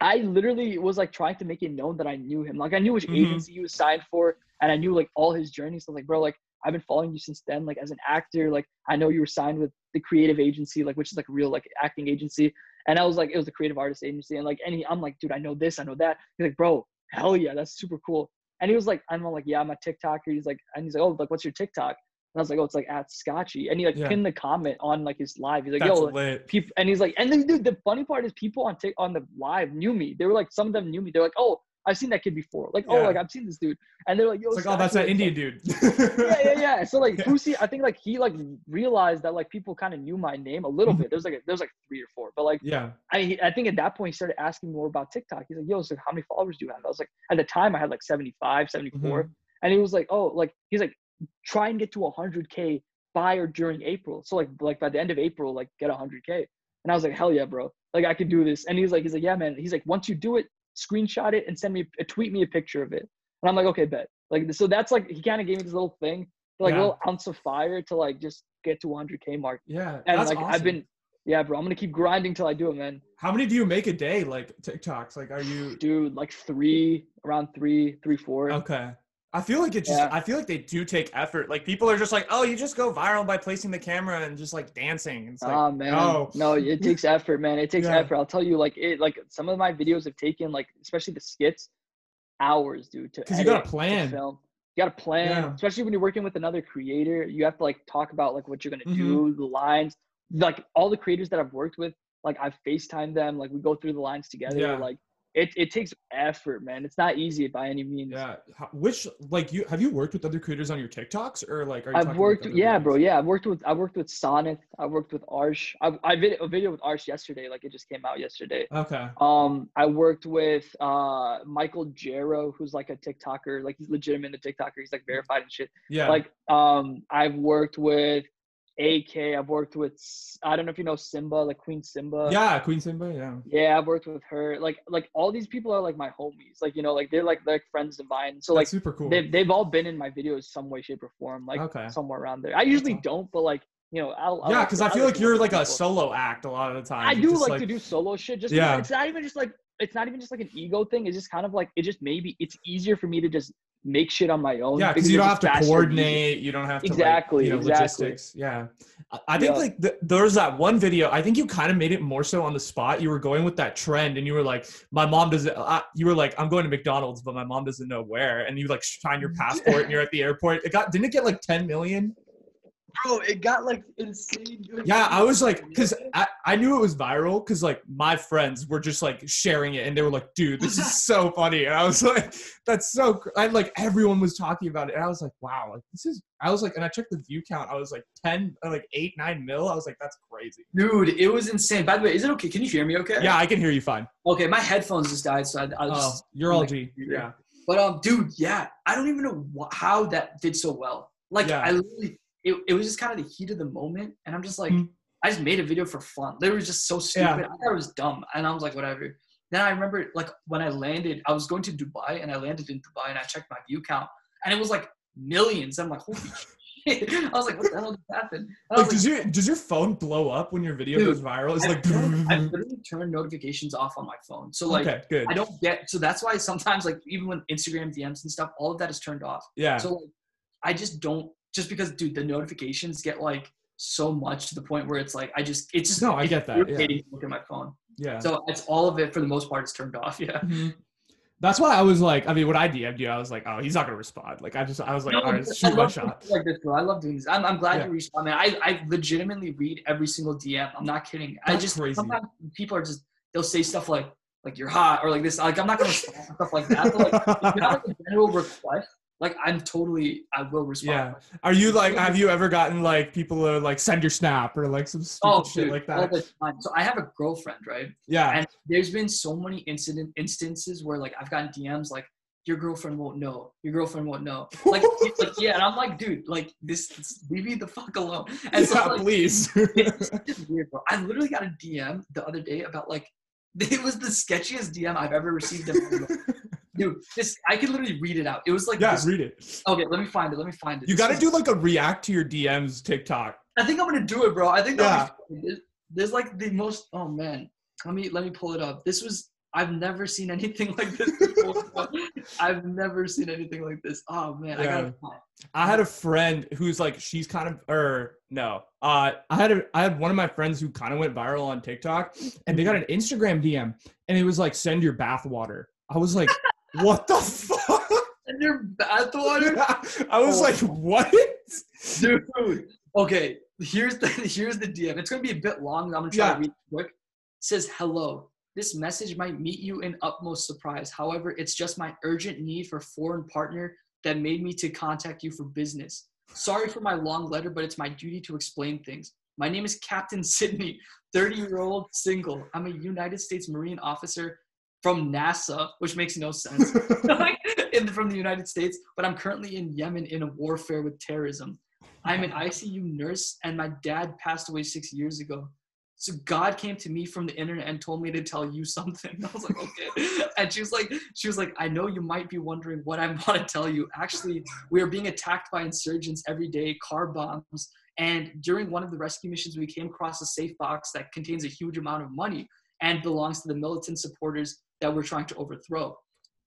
I literally was like trying to make it known that I knew him. Like I knew which mm-hmm. agency he was signed for, and I knew like all his journeys. So like, bro, like I've been following you since then, like as an actor. Like I know you were signed with the creative agency, like which is like real like acting agency. And I was like, it was the creative artist agency. And like, and he, I'm like, dude, I know this, I know that. He's like, bro, hell yeah, that's super cool. And he was like, I'm like, yeah, I'm a TikToker. He's like, and he's like, oh, like what's your TikTok? And I was like, oh, it's like at SCKACHI. And he like yeah. pinned the comment on like his live. He's like, that's yo, like, people, and he's like, and then dude, the funny part is people on t- on the live knew me. They were like, some of them knew me. They're like, oh, I've seen that kid before. Like, yeah. oh, like I've seen this dude. And they're like, yo, it's like, SCKACHI. Oh, that's that Indian dude. yeah, yeah, yeah. So like, Fousey, yeah. I think like he like realized that like people kind of knew my name a little bit. There's like a, there's like three or four, but like, yeah. I I think at that point he started asking more about TikTok. He's like, yo, so how many followers do you have? I was like, at the time I had like seventy-five, seventy-four, mm-hmm. and he was like, oh, like he's like. Try and get to one hundred K by or during April. So like like by the end of April, like get one hundred K. And I was like, hell yeah, bro. Like I could do this. And he's like, he's like, yeah, man. He's like, once you do it, screenshot it and send me a tweet me a picture of it. And I'm like, okay, bet. Like so that's like he kind of gave me this little thing, like yeah. little ounce of fire to like just get to one hundred K mark. Yeah, and that's like awesome. I've been, yeah, bro. I'm gonna keep grinding till I do it, man. How many do you make a day? Like TikToks? Like are you? Dude, like three, around three, three, four. Okay. I feel like it just, yeah. I feel like they do take effort. Like people are just like, oh, you just go viral by placing the camera and just like dancing. It's like, oh man, no. no, it takes effort, man. It takes yeah. effort. I'll tell you like it, like some of my videos have taken like, especially the skits, hours, dude. To Cause edit, you got a plan. Film. You got a plan, yeah. especially when you're working with another creator, you have to like talk about like what you're going to mm-hmm. do, the lines, like all the creators that I've worked with, like I've FaceTimed them. Like we go through the lines together. Yeah. Like, It it takes effort, man. It's not easy by any means. Yeah. How, which like you have you worked with other creators on your TikToks or like? Are you I've worked. With yeah, videos? bro. Yeah, I've worked with I worked with Sonic. I worked with Arsh. I I did a video with Arsh yesterday. Like it just came out yesterday. Okay. Um, I worked with uh Michael Jero, who's like a TikToker. Like he's legitimate in the TikToker. He's like verified and shit. Yeah. Like um, I've worked with. A K, I've worked with, I don't know if you know Simba, like Queen Simba. Yeah, Queen Simba, yeah. Yeah, I've worked with her. Like, like all these people are like my homies. Like, you know, like they're like they're like friends of mine. So like, that's super cool. They've, they've all been in my videos some way, shape, or form. Like okay. somewhere around there. I usually don't, but like, you know, I'll. I'll yeah, because I feel like you're like people. a solo act a lot of the time. I do like, like to do solo shit. Just yeah. It's not even just like, it's not even just like an ego thing. It's just kind of like, it just maybe, it's easier for me to just make shit on my own. Yeah, because you don't have to coordinate. You don't have to exactly, like, you know, exactly. logistics. Yeah, I think yeah. like the, there's that one video. I think you kind of made it more so on the spot. You were going with that trend, and you were like, "My mom doesn't." Uh, you were like, "I'm going to McDonald's, but my mom doesn't know where." And you like sign your passport, and you're at the airport. It got didn't it get like ten million? Bro, it got like insane. Yeah, I was like, because I, I knew it was viral because like my friends were just like sharing it and they were like, dude, this is so funny. And I was like, that's so, cr-. I like everyone was talking about it. And I was like, wow, like this is, I was like, and I checked the view count. I was like ten, like eight, nine mil. I was like, that's crazy. Dude, it was insane. By the way, is it okay? Can you hear me okay? Yeah, I can hear you fine. Okay, my headphones just died. So I, I was just. Oh, you're all like, G. Yeah. But um, dude, yeah, I don't even know wh- how that did so well. Like yeah. I literally. It it was just kind of the heat of the moment. And I'm just like, mm-hmm. I just made a video for fun. It was just so stupid. Yeah. I thought it was dumb. And I was like, whatever. Then I remember like when I landed, I was going to Dubai and I landed in Dubai and I checked my view count and it was like millions. I'm like, holy shit. I was like, what the hell just happened? Like, like, does your does your phone blow up when your video dude, goes viral? It's I, like I literally turn notifications off on my phone. So like okay, good. I don't get so that's why sometimes like even when Instagram D Ms and stuff, all of that is turned off. Yeah. So like I just don't just because dude the notifications get like so much to the point where it's like I just it's just no I get that irritating yeah. to look at my phone. Yeah. So it's all of it for the most part is turned off. Yeah. Mm-hmm. That's why I was like, I mean, when I D M'd you, I was like, oh, he's not going to respond. Like, I just, I was like, no, all right, shoot my shot. Like this, bro. I love doing this. I'm, I'm glad yeah. you reached out, man. I, I legitimately read every single D M. I'm not kidding. That's I just, crazy. Sometimes people are just, they'll say stuff like, like you're hot or like this. Like, I'm not going to respond to stuff like that. But like, if you have like a general request, like, I'm totally, I will respond. Yeah. Are you like, have you ever gotten like people who are like, send your snap or like some stupid oh, shit dude, like that? All the time. So I have a girlfriend, right? Yeah. And there's been so many incident instances where like, I've gotten D Ms like, your girlfriend won't know. Your girlfriend won't know. Like, it's like yeah. And I'm like, dude, like this, this leave me the fuck alone. And so yeah, like, please. It's, it's weird, bro. I literally got a D M the other day about like, it was the sketchiest D M I've ever received. Dude, this I could literally read it out. It was like yeah, this, read it. Okay, let me find it. Let me find it. You got to do like a react to your D Ms TikTok. I think I'm gonna do it, bro. I think yeah. there's, there's like the most. Oh man, let me let me pull it up. This was I've never seen anything like this before. I've never seen anything like this. Oh man, yeah. I gotta find it. I had a friend who's like she's kind of or no. Uh, I had a I had one of my friends who kind of went viral on TikTok, and they got an Instagram D M, and it was like send your bath water. I was like. What the fuck? And your bathwater? Yeah. I was oh. like, what? Dude. Okay. Here's the here's the D M. It's gonna be a bit long. I'm gonna try yeah. to read it quick. It says, hello. This message might meet you in utmost surprise. However, it's just my urgent need for a foreign partner that made me to contact you for business. Sorry for my long letter, but it's my duty to explain things. My name is Captain Sydney, thirty-year-old single. I'm a United States Marine officer. From NASA, which makes no sense, in, from the United States, but I'm currently in Yemen in a warfare with terrorism. I'm an I C U nurse, and my dad passed away six years ago. So God came to me from the internet and told me to tell you something. I was like, okay. And she was like, she was like, I know you might be wondering what I want to tell you. Actually, we are being attacked by insurgents every day, car bombs, and during one of the rescue missions, we came across a safe box that contains a huge amount of money and belongs to the militant supporters that we're trying to overthrow.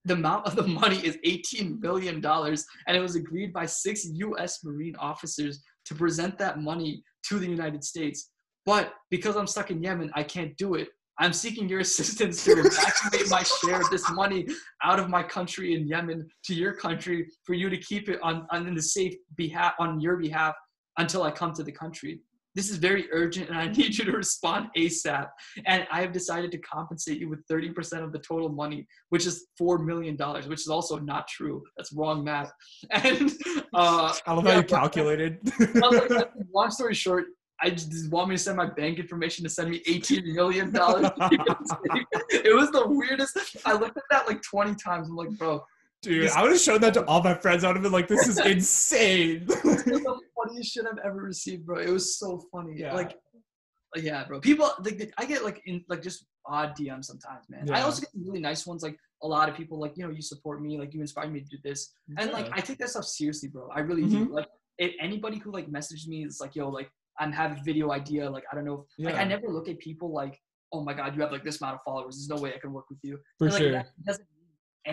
The amount of the money is eighteen million dollars, and it was agreed by six U S Marine officers to present that money to the United States. But because I'm stuck in Yemen, I can't do it. I'm seeking your assistance to evacuate my share of this money out of my country in Yemen to your country for you to keep it on, on in the safe behalf on your behalf until I come to the country. This is very urgent, and I need you to respond ASAP. And I have decided to compensate you with thirty percent of the total money, which is four million dollars, which is also not true. That's wrong math. And uh, I love yeah, how you calculated. Like, long story short, I just want me to send my bank information to send me eighteen million dollars. It was the weirdest. I looked at that like twenty times. I'm like, bro. Dude, I would have shown that to all my friends. I would have been like, this is insane. Funniest shit I've ever received, bro. It was so funny. Yeah. Like, yeah, bro. People, like, I get like in like just odd D Ms sometimes, man. Yeah. I also get really nice ones. Like a lot of people, like you know, you support me, like you inspired me to do this, yeah. and like I take that stuff seriously, bro. I really mm-hmm. do. Like, if anybody who like messages me is like, yo, like I'm having video idea. Like I don't know. If, yeah. Like I never look at people like, oh my god, you have like this amount of followers. There's no way I can work with you. For and, like, sure. That doesn't mean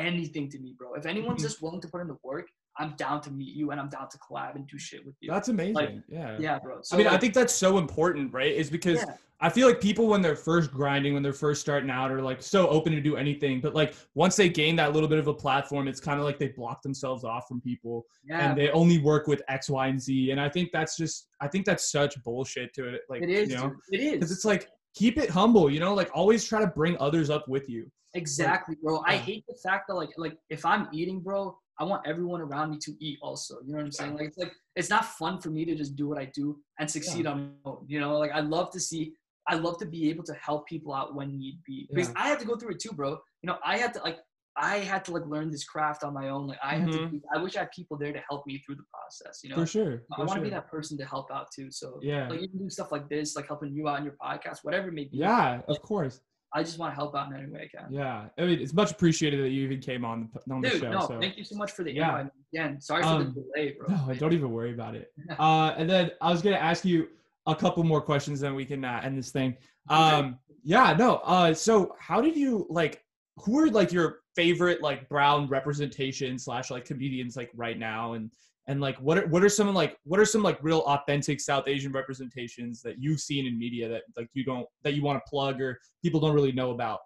anything to me, bro. If anyone's mm-hmm. just willing to put in the work. I'm down to meet you and I'm down to collab and do shit with you. That's amazing. Like, yeah. Yeah, bro. So I mean, like, I think that's so important, right? Is because yeah. I feel like people when they're first grinding, when they're first starting out are like so open to do anything. But like once they gain that little bit of a platform, it's kind of like they block themselves off from people yeah, and they bro. only work with X, Y, and Z. And I think that's just, I think that's such bullshit to it. Like, it is, you know, dude. It is. Because it's like, keep it humble, you know, like always try to bring others up with you. Exactly, like, bro. Yeah. I hate the fact that like, like if I'm eating, bro, I want everyone around me to eat also. You know what I'm saying? Like, it's like, it's not fun for me to just do what I do and succeed yeah. on my own. You know, like I love to see, I love to be able to help people out when need be. Because yeah. I had to go through it too, bro. You know, I had to like, I had to like learn this craft on my own. Like I mm-hmm. had to, I wish I had people there to help me through the process, you know? For sure. For I want to sure. be that person to help out too. So yeah, like even do stuff like this, like helping you out in your podcast, whatever it may be. Yeah, of course. I just want to help out in any way I can. Yeah. I mean, it's much appreciated that you even came on the, on the Dude, show. Dude, no, so. Thank you so much for the yeah. invite. Again, sorry um, for the delay, bro. No, don't even worry about it. uh, and then I was going to ask you a couple more questions, then we can uh, end this thing. Um, okay. Yeah, no. Uh, so how did you, like, who are, like, your favorite, like, Brown representation slash, like, comedians, like, right now? And, and like, what are, what are some, like, what are some, like, real authentic South Asian representations that you've seen in media that, like, you don't, that you want to plug or people don't really know about?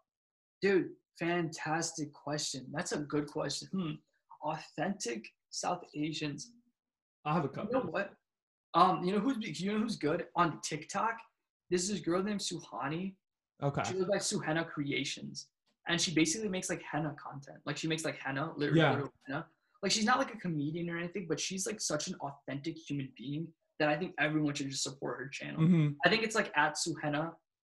Dude, fantastic question. That's a good question. Hmm. Authentic South Asians. I'll have a couple. You know what? Um, you know who's, you know who's good? On TikTok, this is a girl named Suhani. Okay. She goes by Suhana Creations. And she basically makes, like, henna content. Like, she makes, like, henna, literally, yeah. literally henna. Like, she's not, like, a comedian or anything, but she's, like, such an authentic human being that I think everyone should just support her channel. Mm-hmm. I think it's, like, at Suhana,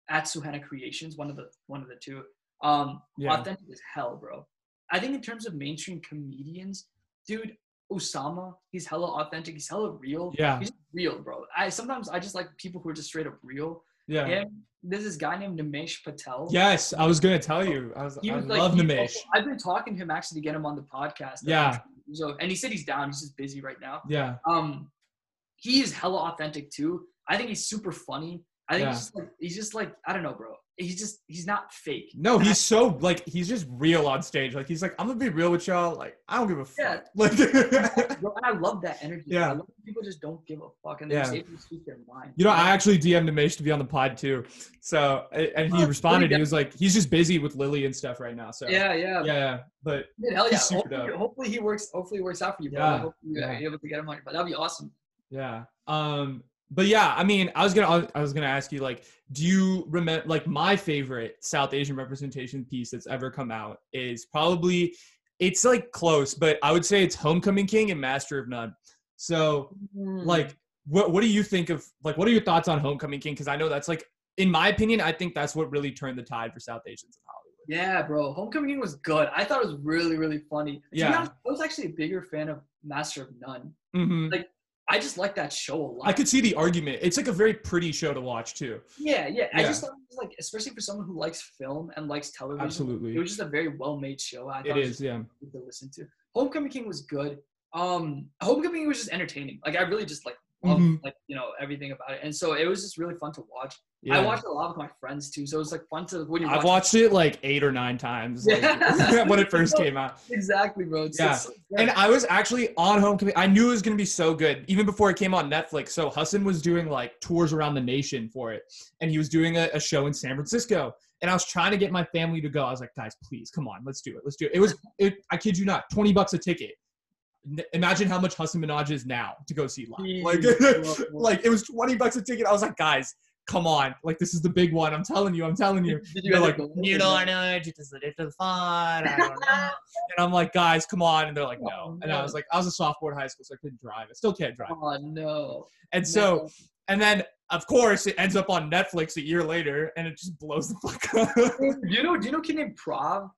at Suhana Creations, one of the one of the two. Um, yeah. Authentic as hell, bro. I think in terms of mainstream comedians, dude, Osama, he's hella authentic. He's hella real. Yeah. He's real, bro. I Sometimes I just like people who are just straight up real. Yeah. And there's this guy named Namesh Patel. Yes, I was gonna tell you. I, was, I was like, love Namesh. I've been talking to him actually to get him on the podcast. Yeah. So, and he said he's down. He's just busy right now. Yeah. Um, he is hella authentic too. I think he's super funny. I think yeah. he's, just like, he's just like I don't know, bro. He's just he's not fake. No, he's so like he's just real on stage. Like he's like I'm gonna be real with y'all. Like I don't give a fuck. Yeah. Like, bro, and I love that energy. Yeah. I love people just don't give a fuck and they yeah. just able to speak their mind. You know, I actually D M'd Namesh to be on the pod too. So and he oh, responded. He was like, he's just busy with Lily and stuff right now. So yeah, yeah, yeah. But dude, hell yeah. Hopefully, hopefully he works. Hopefully it works out for you, bro. Yeah. Hopefully you're yeah. able to get him on. But that'd be awesome. Yeah. Um. But yeah, I mean, I was gonna I was gonna ask you like, do you remember like my favorite South Asian representation piece that's ever come out is probably it's like close, but I would say it's Homecoming King and Master of None. So like, what what do you think of like what are your thoughts on Homecoming King? Because I know that's like in my opinion, I think that's what really turned the tide for South Asians in Hollywood. Yeah, bro, Homecoming King was good. I thought it was really really funny. Yeah, to be honest, I was actually a bigger fan of Master of None. Mm-hmm. Like. I just like that show a lot. I could see the argument. It's like a very pretty show to watch too. Yeah, yeah. yeah. I just thought it was like, especially for someone who likes film and likes television. Absolutely. It was just a very well-made show. I thought it is, it was yeah. good to listen to. Homecoming King was good. Um, Homecoming King was just entertaining. Like I really just like loved mm-hmm. like you know everything about it, and so it was just really fun to watch. Yeah. I watched a lot with my friends too, so it was like fun to. When you I've watched it, it like eight or nine times like, yeah. when it first no, came out. Exactly, bro. It's yeah. Just, yeah, and I was actually on Homecoming. I knew it was gonna be so good even before it came on Netflix. So Hassan was doing like tours around the nation for it, and he was doing a, a show in San Francisco. And I was trying to get my family to go. I was like, guys, please, come on, let's do it, let's do it. It was, it, I kid you not, twenty bucks a ticket. Imagine how much Hassan Minhaj is now to go see live. Like, like it was twenty bucks a ticket. I was like, guys. Come on, like this is the big one. I'm telling you, I'm telling you. Did you They're like, you don't know, you just did it for fun. I don't know. And I'm like, guys, come on. And they're like, no. Oh, and no. I was like, I was a sophomore in high school, so I couldn't drive. I still can't drive. Oh, no. And no. so, and then, of course, it ends up on Netflix a year later, and it just blows the fuck up. Do you know, do you know a kid named Prav?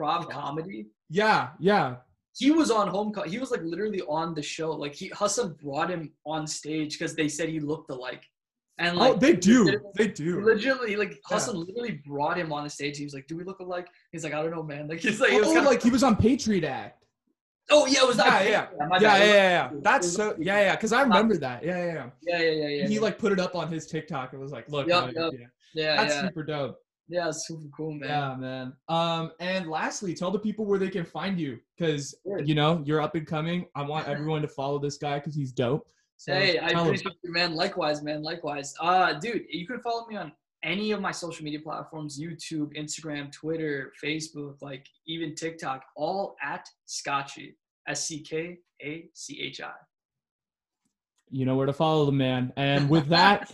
Prav Comedy? Yeah, yeah. He was on Homecoming. He was like literally on the show. Like, he Hassan brought him on stage because they said he looked alike. And like, oh, they do. They do. Legitimately, like yeah. Hassan literally brought him on the stage. He was like, "Do we look alike?" He's like, "I don't know, man." Like he's like, oh, it was oh like he was on Patriot Act. Oh yeah, it was that. Yeah, yeah, yeah, yeah, yeah. That's so yeah, yeah. Because I remember that. Yeah, yeah, yeah, yeah, yeah, yeah. He like put it up on his TikTok and was like, "Look, yep, yep. yeah, yeah, that's yeah. super dope." Yeah, it's super cool, man. Yeah, man. Um, and lastly, tell the people where they can find you because sure. you know you're up and coming. I want everyone to follow this guy because he's dope. So hey, I appreciate you, man. Likewise, man. Likewise. Uh, dude, you can follow me on any of my social media platforms, YouTube, Instagram, Twitter, Facebook, like even TikTok, all at SCKACHI. S C K A C H I. You know where to follow the man. And with that,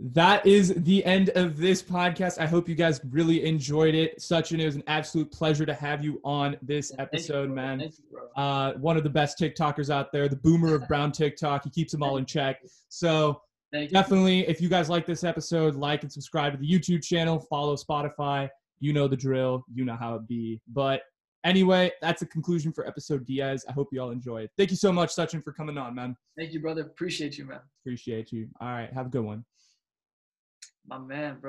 that is the end of this podcast. I hope you guys really enjoyed it. Sachin, it was an absolute pleasure to have you on this yeah, episode, you, man. Uh, one of the best TikTokers out there, the boomer of Brown TikTok. He keeps them all in check. So definitely, if you guys like this episode, like and subscribe to the YouTube channel, follow Spotify. You know the drill. You know how it be. But anyway, that's the conclusion for episode Diaz. I hope you all enjoy it. Thank you so much, Sachin, for coming on, man. Thank you, brother. Appreciate you, man. Appreciate you. All right. Have a good one. My man, bro.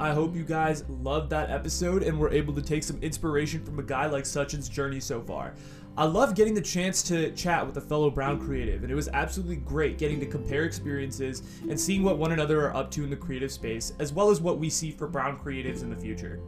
I hope you guys loved that episode and were able to take some inspiration from a guy like Sachin's journey so far. I love getting the chance to chat with a fellow Brown creative, and it was absolutely great getting to compare experiences and seeing what one another are up to in the creative space, as well as what we see for Brown creatives in the future.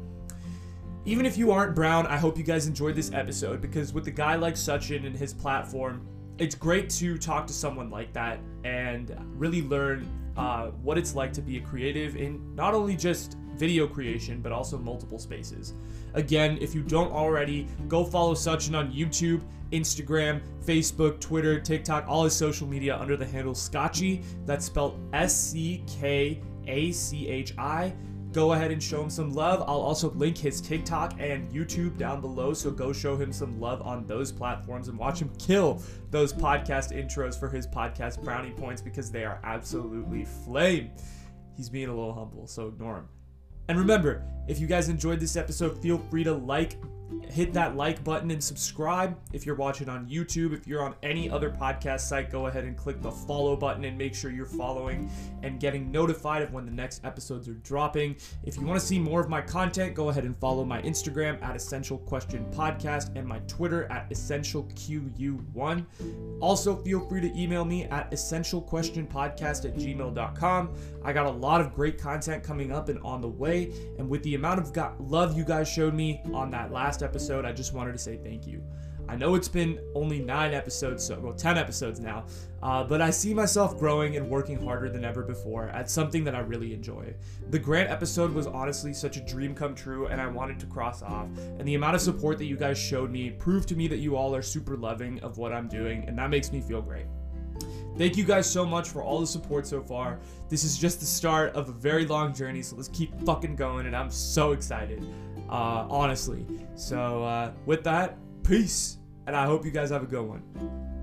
Even if you aren't Brown, I hope you guys enjoyed this episode, because with a guy like Sachin and his platform, it's great to talk to someone like that and really learn Uh, what it's like to be a creative in not only just video creation, but also multiple spaces. Again, if you don't already, go follow Sachin on YouTube, Instagram, Facebook, Twitter, TikTok, all his social media under the handle SCKACHI. That's spelled S C K A C H I. Go ahead and show him some love. I'll also link his TikTok and YouTube down below, so go show him some love on those platforms and watch him kill those podcast intros for his podcast Brownie Points, because they are absolutely flame. He's being a little humble, so ignore him. And remember, if you guys enjoyed this episode, feel free to like, hit that like button and subscribe. If you're watching on YouTube, if you're on any other podcast site, go ahead and click the follow button and make sure you're following and getting notified of when the next episodes are dropping. If you want to see more of my content, go ahead and follow my Instagram at Essential Question Podcast and my Twitter at Essential Q U one. Also, feel free to email me at essential question podcast at gmail dot com. I got a lot of great content coming up and on the way, and with the amount of got- love you guys showed me on that last episode, I just wanted to say thank you. I know it's been only nine episodes, so well, ten episodes now, uh, but I see myself growing and working harder than ever before at something that I really enjoy. The Grant episode was honestly such a dream come true, and I wanted to cross off, and the amount of support that you guys showed me proved to me that you all are super loving of what I'm doing, and that makes me feel great. Thank you guys so much for all the support so far. This is just the start of a very long journey, so let's keep fucking going, and I'm so excited, uh, honestly. So uh, with that, peace, and I hope you guys have a good one.